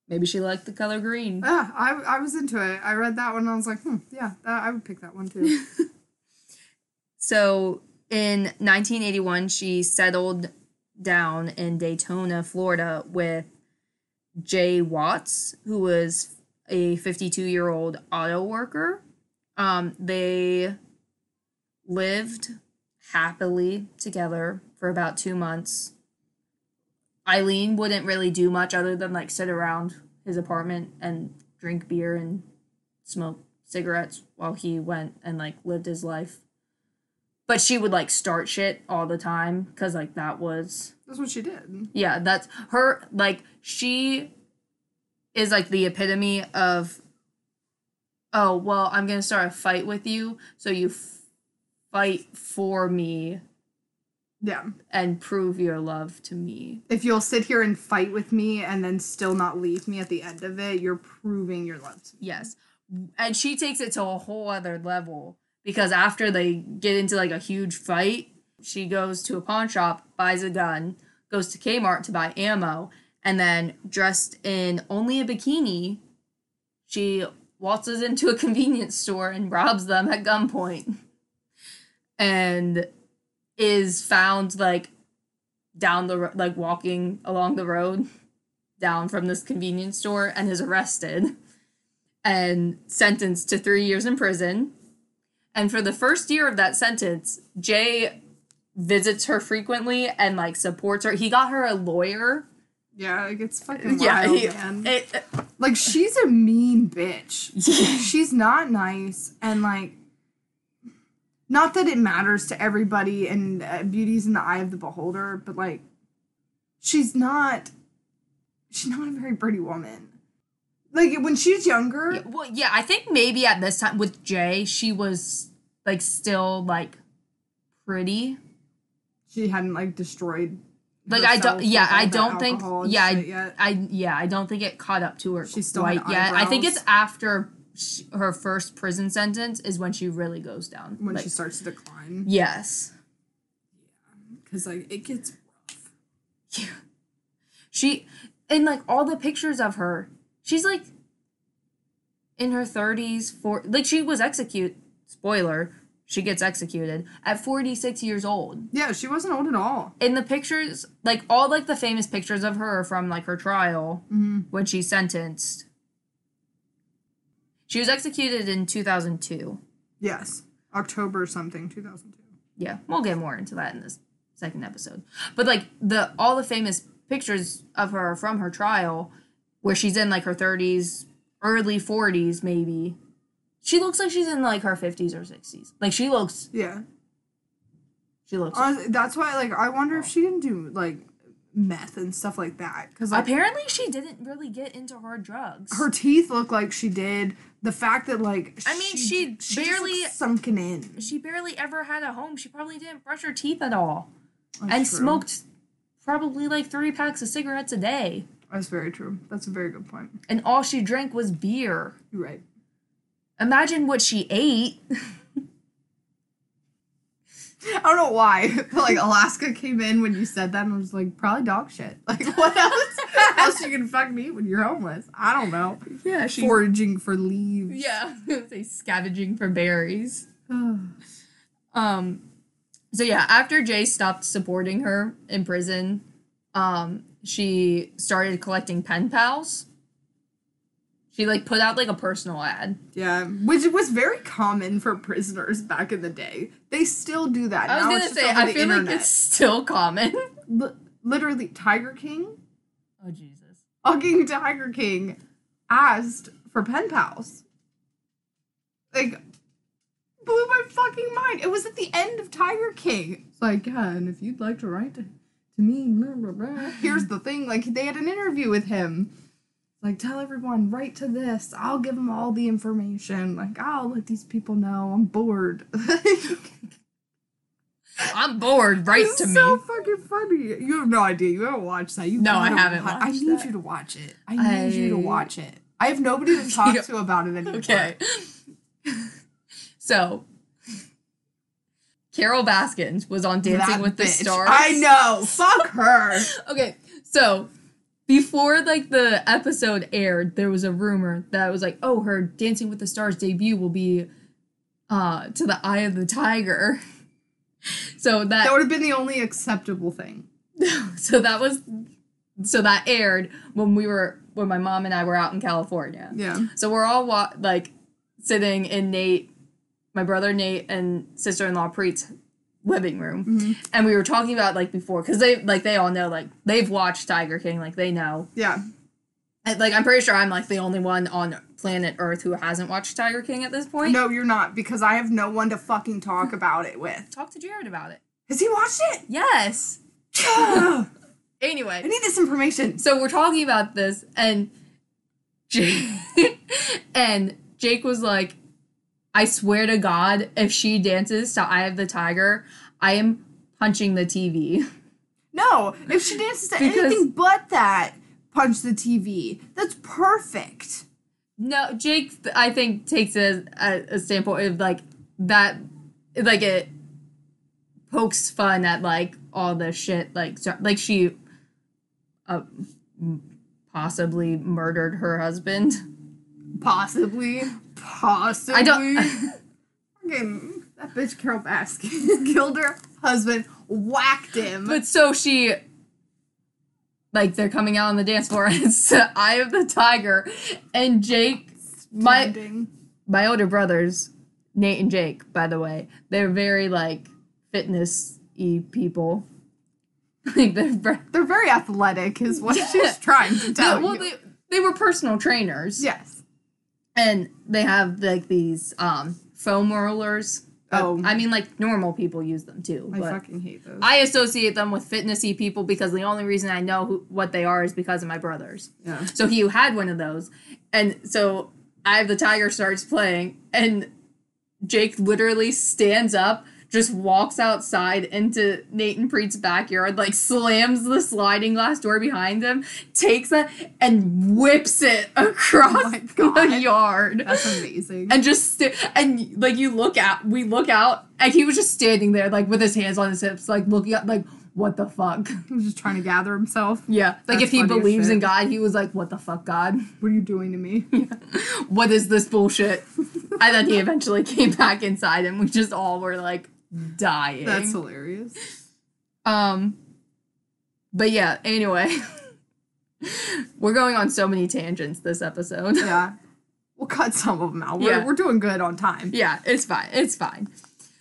Maybe she liked the color green. Yeah, I was into it. I read that one and I was like, yeah, I would pick that one too. So, in 1981, she settled down in Daytona, Florida with Jay Watts, who was a 52-year-old auto worker. They lived happily together for about 2 months. Aileen wouldn't really do much other than, like, sit around his apartment and drink beer and smoke cigarettes while he went and, like, lived his life. But she would, like, start shit all the time because, like, that was... That's what she did. Yeah, that's... Her, like, she is, like, the epitome of, oh, well, I'm going to start a fight with you, so you fight for me. Yeah. And prove your love to me. If you'll sit here and fight with me and then still not leave me at the end of it, you're proving your love to me. Yes. And she takes it to a whole other level because after they get into, like, a huge fight, she goes to a pawn shop, buys a gun, goes to Kmart to buy ammo, and then dressed in only a bikini, she waltzes into a convenience store and robs them at gunpoint. And... is found, like, down the like, walking along the road down from this convenience store and is arrested and sentenced to 3 years in prison. And for the first year of that sentence, Jay visits her frequently and, like, supports her. He got her a lawyer. Yeah, like, it's fucking wild, man. Like, she's a mean bitch. She's not nice and, like, not that it matters to everybody and beauty's in the eye of the beholder, but, like, she's not a very pretty woman. Like, when she was younger... Yeah, well, yeah, I think maybe at this time with Jay, she was, like, still, like, pretty. She hadn't, like, destroyed... Like, I don't think it caught up to her quite yet. I think it's after... her first prison sentence is when she really goes down. When, like, she starts to decline. Yes. Yeah, because, like, it gets rough. Yeah. She, in, like, all the pictures of her, she's, like, in her 30s, like, she was spoiler, she gets executed at 46 years old. Yeah, she wasn't old at all. In the pictures, like, all, like, the famous pictures of her from, like, her trial when she's sentenced... She was executed in 2002. Yes. October something, 2002. Yeah. We'll get more into that in this second episode. But, like, all the famous pictures of her from her trial, where she's in, like, her 30s, early 40s, maybe. She looks like she's in, like, her 50s or 60s. Like, she looks... Yeah. She looks... Honestly, that's why, like, I wonder if she didn't do, like... meth and stuff like that. 'Cause, like, apparently she didn't really get into hard drugs. Her teeth look like she did. The fact that, like... I mean, she barely... Just, like, sunken in. She barely ever had a home. She probably didn't brush her teeth at all. That's and true. Smoked probably, like, 3 packs of cigarettes a day. That's very true. That's a very good point. And all she drank was beer. You're right. Imagine what she ate. I don't know why, but like Alaska came in when you said that, and I was like, probably dog shit. Like, what else? Else you can fuck meat when you're homeless? I don't know. Yeah, foraging for leaves. Yeah, say scavenging for berries. So yeah, after Jay stopped supporting her in prison, she started collecting pen pals. She, like, put out, like, a personal ad. Yeah, which was very common for prisoners back in the day. They still do that. I was going to say, I feel like it's still common. Literally, Tiger King. Oh, Jesus. Fucking Tiger King asked for pen pals. Like, blew my fucking mind. It was at the end of Tiger King. It's like, yeah, and if you'd like to write to me, blah, blah, blah. Here's the thing. Like, they had an interview with him. Like, tell everyone, write to this. I'll give them all the information. Like, I'll let these people know I'm bored. I'm bored. Write to me. It's so fucking funny. You have no idea. You haven't watched that. No, I haven't watched that. I need you to watch it. I need you to watch it. I have nobody to talk to about it anymore. Okay. So, Carole Baskins was on Dancing with the Stars. I know. Fuck her. Okay. So, before, like, the episode aired, there was a rumor that was like, oh, her Dancing with the Stars debut will be To the Eye of the Tiger. So that would have been the only acceptable thing. So that aired when my mom and I were out in California. Yeah. So we're all, sitting in my brother Nate, and sister-in-law Preet's living room. Mm-hmm. And we were talking about, like, before, because they all know, like, they've watched Tiger King, like, they know. Yeah. And, like, I'm pretty sure I'm, like, the only one on planet Earth who hasn't watched Tiger King at this point. No, you're not, because I have no one to fucking talk about it with. Talk to Jared about it. Has he watched it? Yes. Anyway. I need this information. So we're talking about this, and Jake was like, I swear to God, if she dances to Eye of the Tiger, I am punching the TV. No, if she dances to anything but that, punch the TV. That's perfect. No, Jake, I think, takes a standpoint of, like, that, like, it pokes fun at, like, all the shit, like she possibly murdered her husband. Possibly. I don't. Okay, that bitch Carole Baskin killed her husband, whacked him. But so she, like, they're coming out on the dance floor, and it's the Eye of the Tiger, and Jake, my older brothers, Nate and Jake, by the way, they're very, like, fitness-y people. Like, they're very athletic, is what she's trying to tell you. Well, they were personal trainers. Yes. And they have, like, these foam rollers. Oh. I mean, like, normal people use them, too. I fucking hate those. I associate them with fitnessy people because the only reason I know what they are is because of my brothers. Yeah. So he had one of those. And so Eye of the Tiger starts playing, and Jake literally stands up, just walks outside into Nate and Preet's backyard, like, slams the sliding glass door behind him, takes that, and whips it across the yard. That's amazing. And just, and you we look out, and he was just standing there, like, with his hands on his hips, like, looking up, like, what the fuck? He was just trying to gather himself. Yeah. That's like, if he believes in God, he was like, what the fuck, God? What are you doing to me? Yeah. What is this bullshit? And then he eventually came back inside, and we just all were, like, dying. That's hilarious. But yeah, anyway. We're going on so many tangents this episode. Yeah. We'll cut some of them out. We're doing good on time. Yeah, it's fine. It's fine.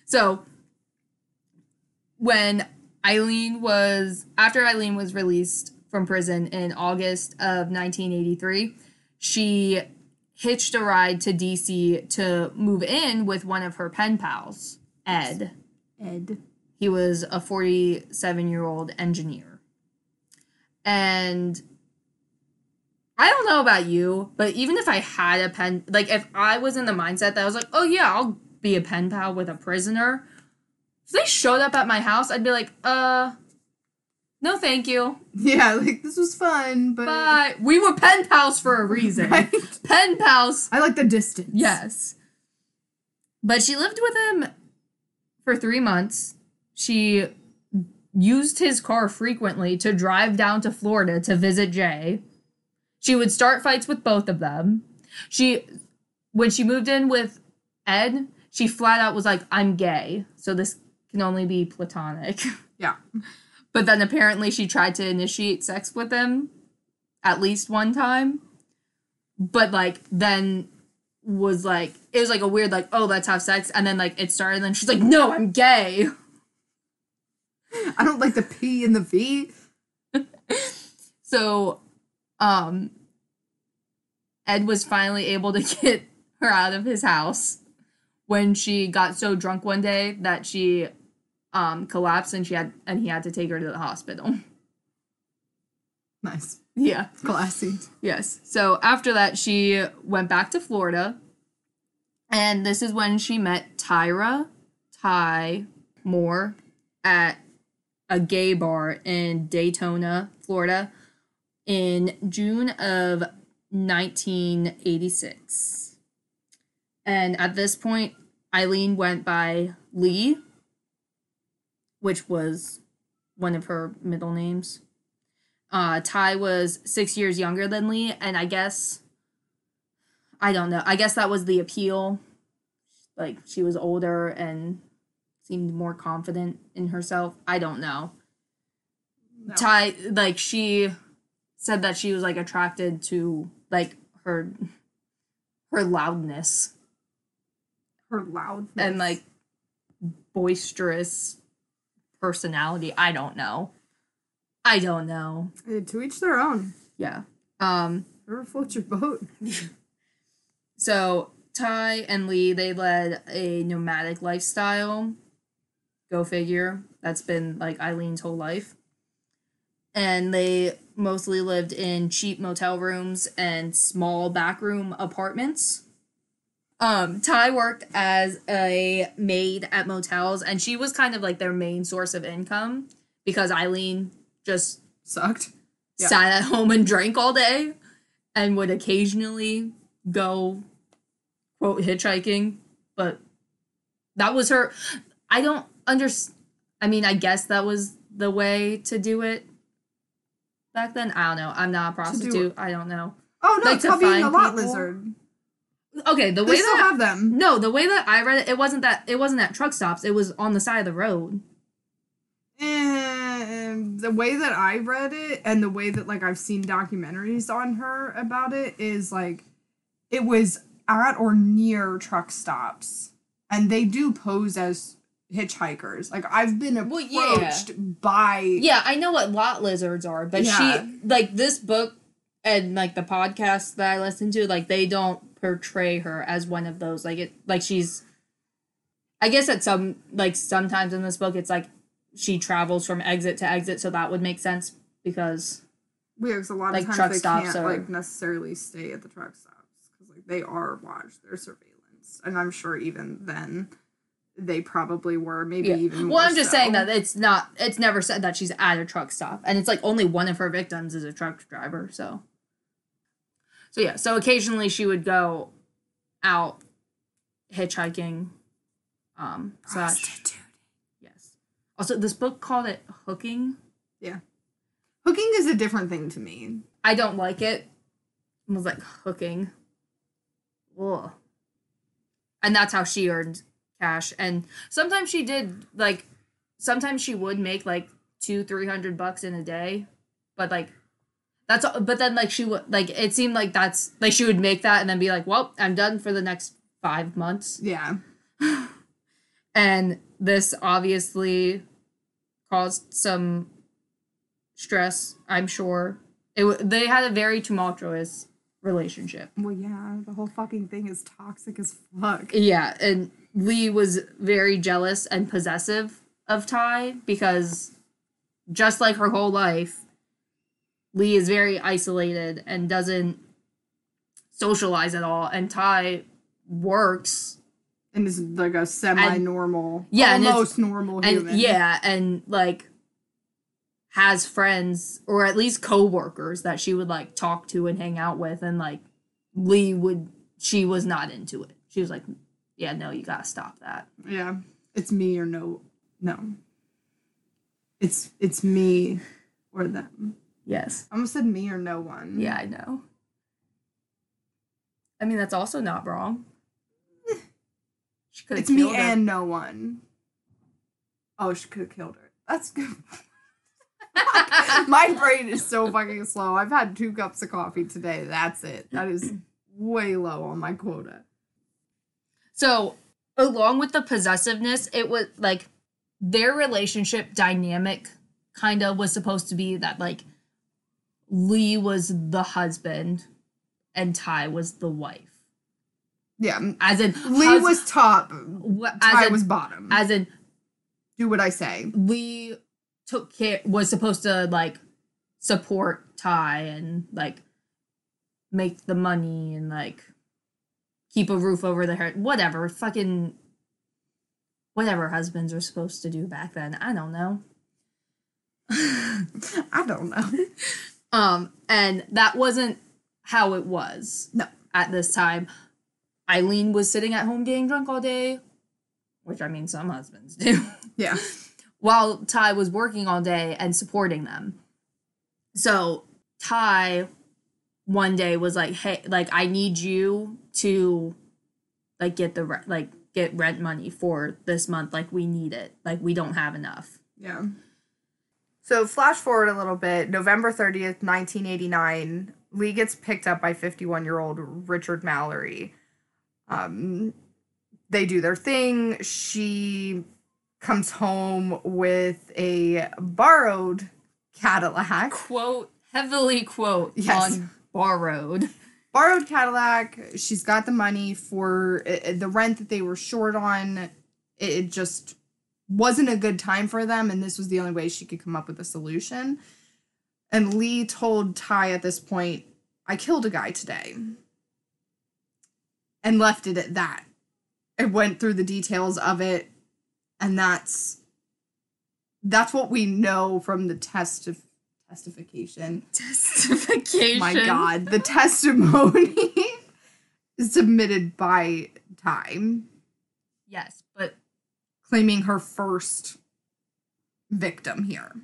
So, after Aileen was released from prison in August of 1983, she hitched a ride to D.C. to move in with one of her pen pals, Ed. Ed. He was a 47-year-old engineer. And I don't know about you, but even if I had a pen, like, if I was in the mindset that I was like, oh, yeah, I'll be a pen pal with a prisoner, if they showed up at my house, I'd be like, no thank you. Yeah, like, this was fun, but... Bye. We were pen pals for a reason. Right? Pen pals. I like the distance. Yes. But she lived with him for 3 months, She used his car frequently to drive down to Florida to visit Jay. She would start fights with both of them. When she moved in with Ed, she flat out was like, I'm gay, so this can only be platonic. Yeah. But then apparently she tried to initiate sex with him at least one time. But, like, then was, like, it was, like, a weird, like, oh, let's have sex. And then, like, it started, and then she's like, no, I'm gay. I don't like the P and the V. So, Ed was finally able to get her out of his house when she got so drunk one day that she collapsed and he had to take her to the hospital. Nice. Yeah. Classy. Yes. So after that, she went back to Florida, and this is when she met Tyra Moore at a gay bar in Daytona, Florida, in June of 1986. And at this point, Aileen went by Lee, which was one of her middle names. Ty was 6 years younger than Lee, and I guess that was the appeal. Like, she was older and seemed more confident in herself. I don't know. No. Ty, like, she said that she was, like, attracted to, like, her loudness. Her loudness. And, like, boisterous personality. I don't know. To each their own. Yeah. Never float your boat. So, Ty and Lee, they led a nomadic lifestyle. Go figure. That's been, like, Eileen's whole life. And they mostly lived in cheap motel rooms and small backroom apartments. Ty worked as a maid at motels, and she was kind of, like, their main source of income because Aileen just sucked. Yeah. Sat at home and drank all day and would occasionally go, quote, hitchhiking. But that was her. I don't understand. I mean, I guess that was the way to do it back then. I don't know. I'm not a prostitute. I don't know. Oh, no, like, it's called being a lot lizard. Okay, the way they still have them. No, the way that I read it, it wasn't at truck stops. It was on the side of the road. And the way that I read it, and the way that, like, I've seen documentaries on her about it, is, like, it was at or near truck stops, and they do pose as hitchhikers. Like, I've been approached by. Yeah, I know what lot lizards are, but she, like, this book and, like, the podcast that I listen to, like, they don't portray her as one of those. Like, it, like, she's, I guess at some, like, sometimes in this book it's like she travels from exit to exit, so that would make sense because because a lot of times they can't like necessarily stay at the truck stops because, like, they are watched, they're surveillance, and I'm sure even then they probably were, maybe even. Well, I'm just saying that it's never said that she's at a truck stop, and it's like only one of her victims is a truck driver, so. So, yeah, so occasionally she would go out hitchhiking. Prostituting. Yes. Also, this book called it hooking. Yeah. Hooking is a different thing to me. I don't like it. I was like, hooking. Ugh. And that's how she earned cash. And sometimes she did, like, sometimes she would make, like, $200-$300 in a day. But, like, but then, like, she would, like, it seemed like that's, like, she would make that and then be like, well, I'm done for the next 5 months. Yeah. And this obviously caused some stress, I'm sure. They had a very tumultuous relationship. Well, yeah, the whole fucking thing is toxic as fuck. Yeah, and Lee was very jealous and possessive of Ty because, just like her whole life, Lee is very isolated and doesn't socialize at all. And Ty works. And is like a semi-normal, almost normal human. And, yeah, and, like, has friends, or at least co-workers that she would, like, talk to and hang out with. And, like, she was not into it. She was like, yeah, no, you gotta stop that. Yeah, it's me or no. It's me or them. Yes. I almost said me or no one. Yeah, I know. I mean, that's also not wrong. She could have killed her. It's me and no one. Oh, she could have killed her. That's good. My brain is so fucking slow. I've had 2 cups of coffee today. That's it. That is way low on my quota. So, along with the possessiveness, it was, like, their relationship dynamic kind of was supposed to be that, like, Lee was the husband and Ty was the wife. Yeah. As in... Lee was top. Ty was bottom. As in... Do what I say. Lee took care... Was supposed to, like, support Ty and, like, make the money and, like... Keep a roof over their head. Whatever. Fucking... Whatever husbands are supposed to do back then. I don't know. I don't know. And that wasn't how it was. No. At this time. Aileen was sitting at home getting drunk all day. Which, I mean, some husbands do. Yeah. While Ty was working all day and supporting them. So, Ty... One day was like, hey, like, I need you to, like, get rent money for this month. Like, we need it. Like, we don't have enough. Yeah. So, flash forward a little bit. November 30th, 1989, Lee gets picked up by 51-year-old Richard Mallory. They do their thing. She comes home with a borrowed Cadillac. Quote, heavily quote. Yes. On Borrowed Cadillac. She's got the money for the rent that they were short on. It just wasn't a good time for them, and this was the only way she could come up with a solution. And Lee told Ty at this point, I killed a guy today. And left it at that. It went through the details of it, and that's what we know from the testification. My God. The testimony submitted by Ty. Yes, but... Claiming her first victim here.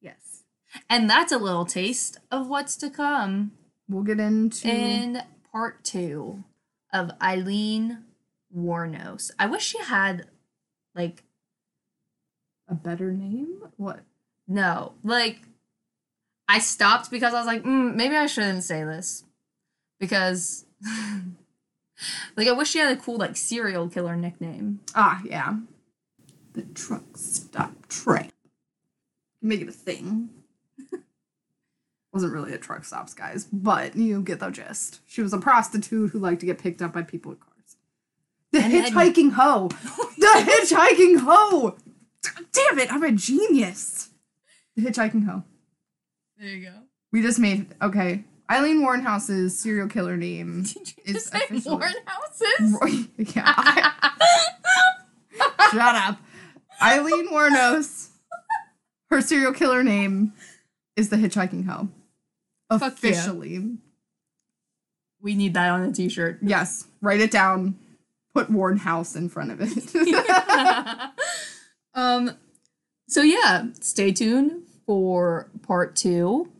Yes. And that's a little taste of what's to come. We'll get into... In part 2 of Aileen Wuornos. I wish she had, like... A better name? What? No, like, I stopped because I was like, maybe I shouldn't say this. Because, like, I wish she had a cool, like, serial killer nickname. Ah, yeah. The truck stop tramp. Make it a thing. Wasn't really at truck stops, guys, but you get the gist. She was a prostitute who liked to get picked up by people with cars. The hitchhiking hoe! Damn it, I'm a genius! The hitchhiking hoe. There you go. We just made... Okay. Aileen Wuornos's serial killer name is officially... Did you just say Wuornos's? Yeah. Shut up. Aileen Wuornos, her serial killer name is the hitchhiking hoe. Officially. Yeah. We need that on a t-shirt. Yes. Write it down. Put Wuornos in front of it. Yeah. So, yeah, stay tuned for part 2.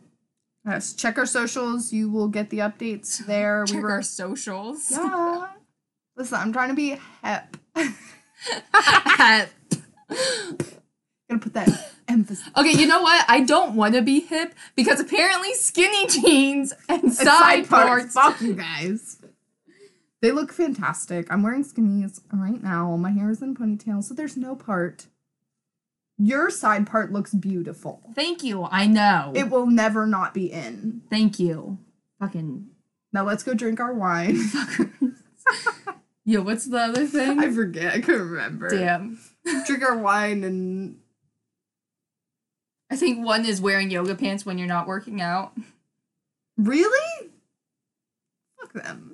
Yes, check our socials. You will get the updates there. Check our socials. Yeah. Listen, I'm trying to be hep. Hep. Gonna put that emphasis. Okay, you know what? I don't want to be hip because apparently skinny jeans and side parts. Fuck you guys. They look fantastic. I'm wearing skinnies right now. My hair is in ponytail, so there's no part. Your side part looks beautiful. Thank you. I know. It will never not be in. Thank you. Fucking. Now let's go drink our wine. Fuckers. Yo, what's the other thing? I forget. I couldn't remember. Damn. Drink our wine and... I think one is wearing yoga pants when you're not working out. Really? Fuck them.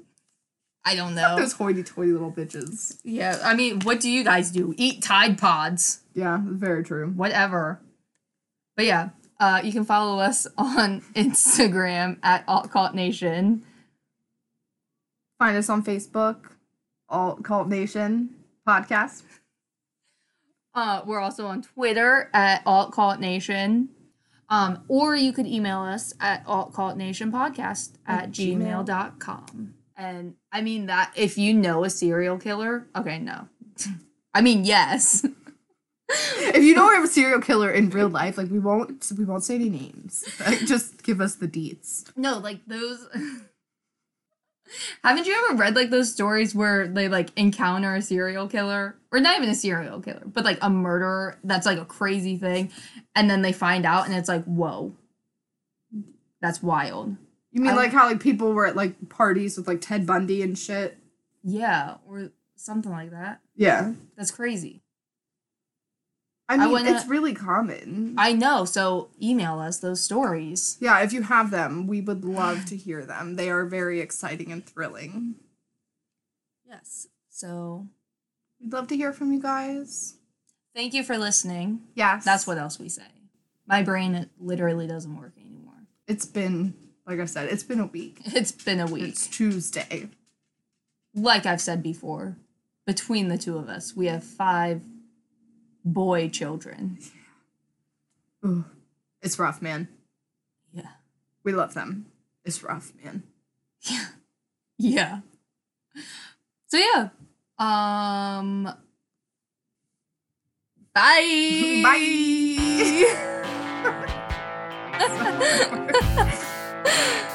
I don't know. Fuck those hoity-toity little bitches. Yeah, I mean, what do you guys do? Eat Tide Pods. Yeah, very true. Whatever. But yeah, you can follow us on Instagram at Alt Cult Nation. Find us on Facebook, Alt Cult Nation Podcast. We're also on Twitter at Alt Cult Nation. Or you could email us at altcultnationpodcast@gmail.com. And I mean that if you know a serial killer, okay, no. I mean, yes. If you don't have a serial killer in real life, like, we won't say any names. Just give us the deets. No, like, those... Haven't you ever read, like, those stories where they, like, encounter a serial killer? Or not even a serial killer, but, like, a murderer that's, like, a crazy thing. And then they find out, and it's like, whoa. That's wild. You mean, like, how, like, people were at, like, parties with, like, Ted Bundy and shit? Yeah, or something like that. Yeah. That's crazy. I mean, it's really common. I know, so email us those stories. Yeah, if you have them, we would love to hear them. They are very exciting and thrilling. Yes, so... We'd love to hear from you guys. Thank you for listening. Yes. That's what else we say. My brain literally doesn't work anymore. It's been, like I said, it's been a week. It's been a week. It's Tuesday. Like I've said before, between the two of us, we have 5... boy children. Yeah. Ooh, it's rough, man. Yeah. We love them. It's rough, man. Yeah. Yeah. So, yeah. Bye! Bye! That's